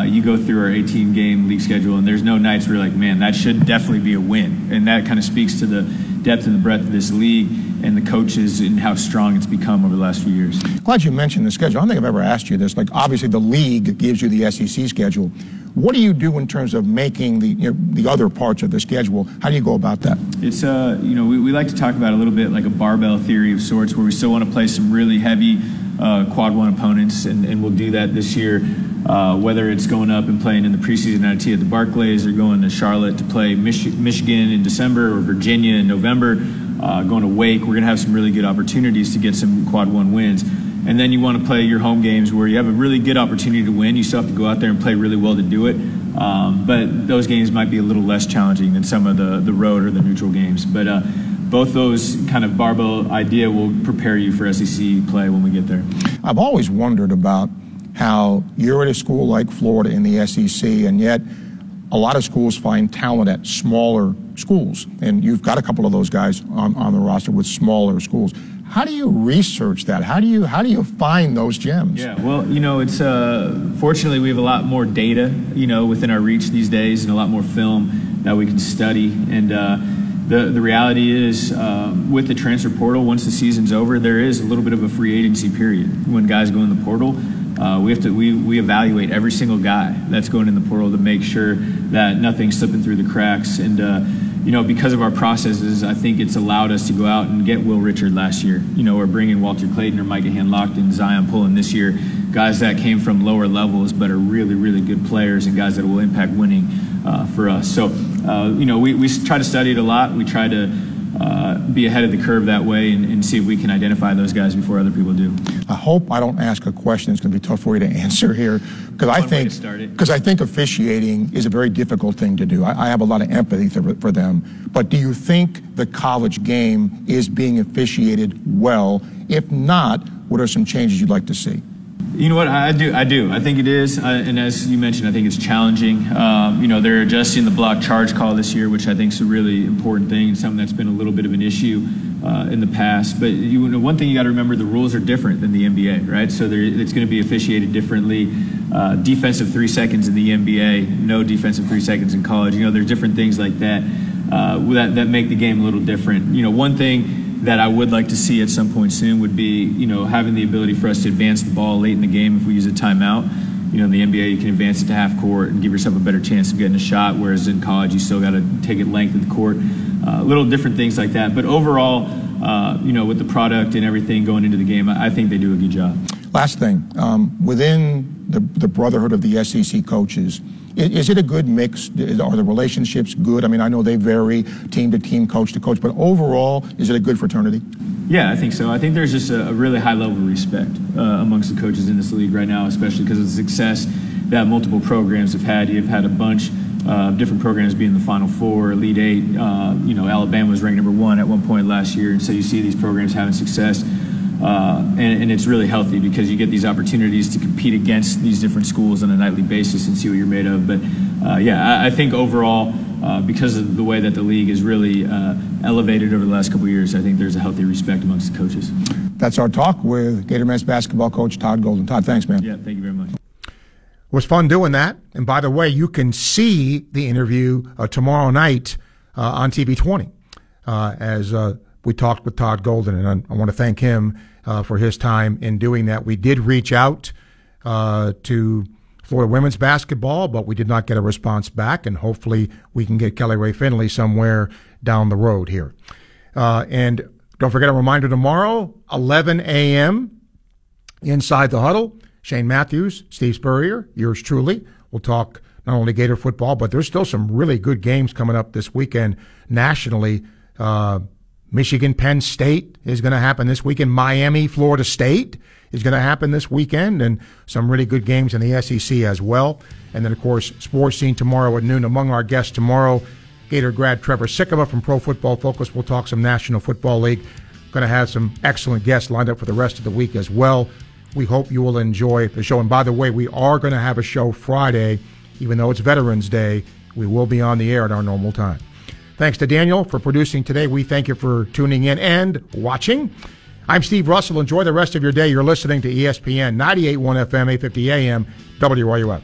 You go through our 18-game league schedule, and there's no nights where you're like, man, that should definitely be a win. And that kind of speaks to the depth and the breadth of this league and the coaches and how strong it's become over the last few years. Glad you mentioned the schedule. I don't think I've ever asked you this. Like, obviously, the league gives you the SEC schedule. What do you do in terms of making the other parts of the schedule? How do you go about that? It's we like to talk about a little bit like a barbell theory of sorts, where we still want to play some really heavy quad one opponents, and we'll do that this year. Whether it's going up and playing in the preseason at the Barclays, or going to Charlotte to play Michigan in December, or Virginia in November, going to Wake, we're going to have some really good opportunities to get some quad one wins. And then you want to play your home games where you have a really good opportunity to win. You still have to go out there and play really well to do it. But those games might be a little less challenging than some of the road or the neutral games. But both those kind of barbell idea will prepare you for SEC play when we get there. I've always wondered about how you're at a school like Florida in the SEC, and yet a lot of schools find talent at smaller schools. And you've got a couple of those guys on the roster with smaller schools. How do you research that? How do you find those gems? Yeah, well, it's fortunately we have a lot more data, within our reach these days, and a lot more film that we can study. And the reality is, with the transfer portal, once the season's over, there is a little bit of a free agency period when guys go in the portal. We evaluate every single guy that's going in the portal to make sure that nothing's slipping through the cracks. And because of our processes, I think it's allowed us to go out and get Will Richard last year. We're bringing Walter Clayton or Micah Hanlockton, Zyon Pullin this year, guys that came from lower levels but are really, really good players and guys that will impact winning for us. So we try to study it a lot. We try to be ahead of the curve that way and see if we can identify those guys before other people do. I hope I don't ask a question that's going to be tough for you to answer here, because I think officiating is a very difficult thing to do. I have a lot of empathy for them, but do you think the college game is being officiated well? If not, what are some changes you'd like to see? You know what, I do. I think it is, and as you mentioned, I think it's challenging. They're adjusting the block charge call this year, which I think is a really important thing, and something that's been a little bit of an issue in the past. But one thing you got to remember, the rules are different than the NBA, right? So it's going to be officiated differently. Defensive 3 seconds in the NBA, no defensive 3 seconds in college. There's different things like that, that make the game a little different. One thing that I would like to see at some point soon would be, having the ability for us to advance the ball late in the game if we use a timeout. In the NBA, you can advance it to half court and give yourself a better chance of getting a shot, whereas in college, you still got to take it length of the court. Little different things like that. But overall, with the product and everything going into the game, I think they do a good job. Last thing, within the brotherhood of the SEC coaches, is it a good mix? Are the relationships good? I mean, I know they vary team to team, coach to coach, but overall, is it a good fraternity? Yeah, I think so. I think there's just a really high level of respect amongst the coaches in this league right now, especially because of the success that multiple programs have had. You've had a bunch of different programs being in the Final Four, Elite Eight. Alabama was ranked number one at one point last year, and so you see these programs having success. And it's really healthy because you get these opportunities to compete against these different schools on a nightly basis and see what you're made of. But, I think overall, because of the way that the league is really elevated over the last couple of years, I think there's a healthy respect amongst the coaches. That's our talk with Gator men's basketball coach Todd Golden. Todd, thanks, man. Yeah, thank you very much. It was fun doing that. And by the way, you can see the interview tomorrow night on TV 20 as we talked with Todd Golden, and I want to thank him for his time in doing that. We did reach out to Florida women's basketball, but we did not get a response back, and hopefully we can get Kelly Ray Finley somewhere down the road here. And don't forget a reminder tomorrow, 11 a.m., Inside the Huddle, Shane Matthews, Steve Spurrier, yours truly. We'll talk not only Gator football, but there's still some really good games coming up this weekend nationally. Michigan, Penn State is going to happen this weekend. Miami, Florida State is going to happen this weekend, and some really good games in the SEC as well. And then, of course, Sports Scene tomorrow at noon. Among our guests tomorrow, Gator grad Trevor Sikkema from Pro Football Focus. We'll talk some National Football League. Going to have some excellent guests lined up for the rest of the week as well. We hope you will enjoy the show. And by the way, we are going to have a show Friday, even though it's Veterans Day. We will be on the air at our normal time. Thanks to Daniel for producing today. We thank you for tuning in and watching. I'm Steve Russell. Enjoy the rest of your day. You're listening to ESPN 98.1 FM, 850 AM, WRUF.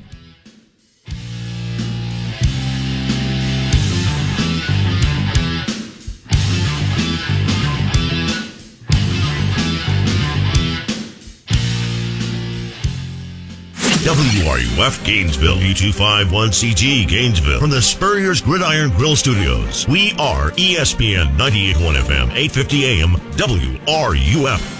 WRUF Gainesville, U251CG Gainesville. From the Spurrier's Gridiron Grill Studios, we are ESPN 98.1 FM, 850 AM, WRUF.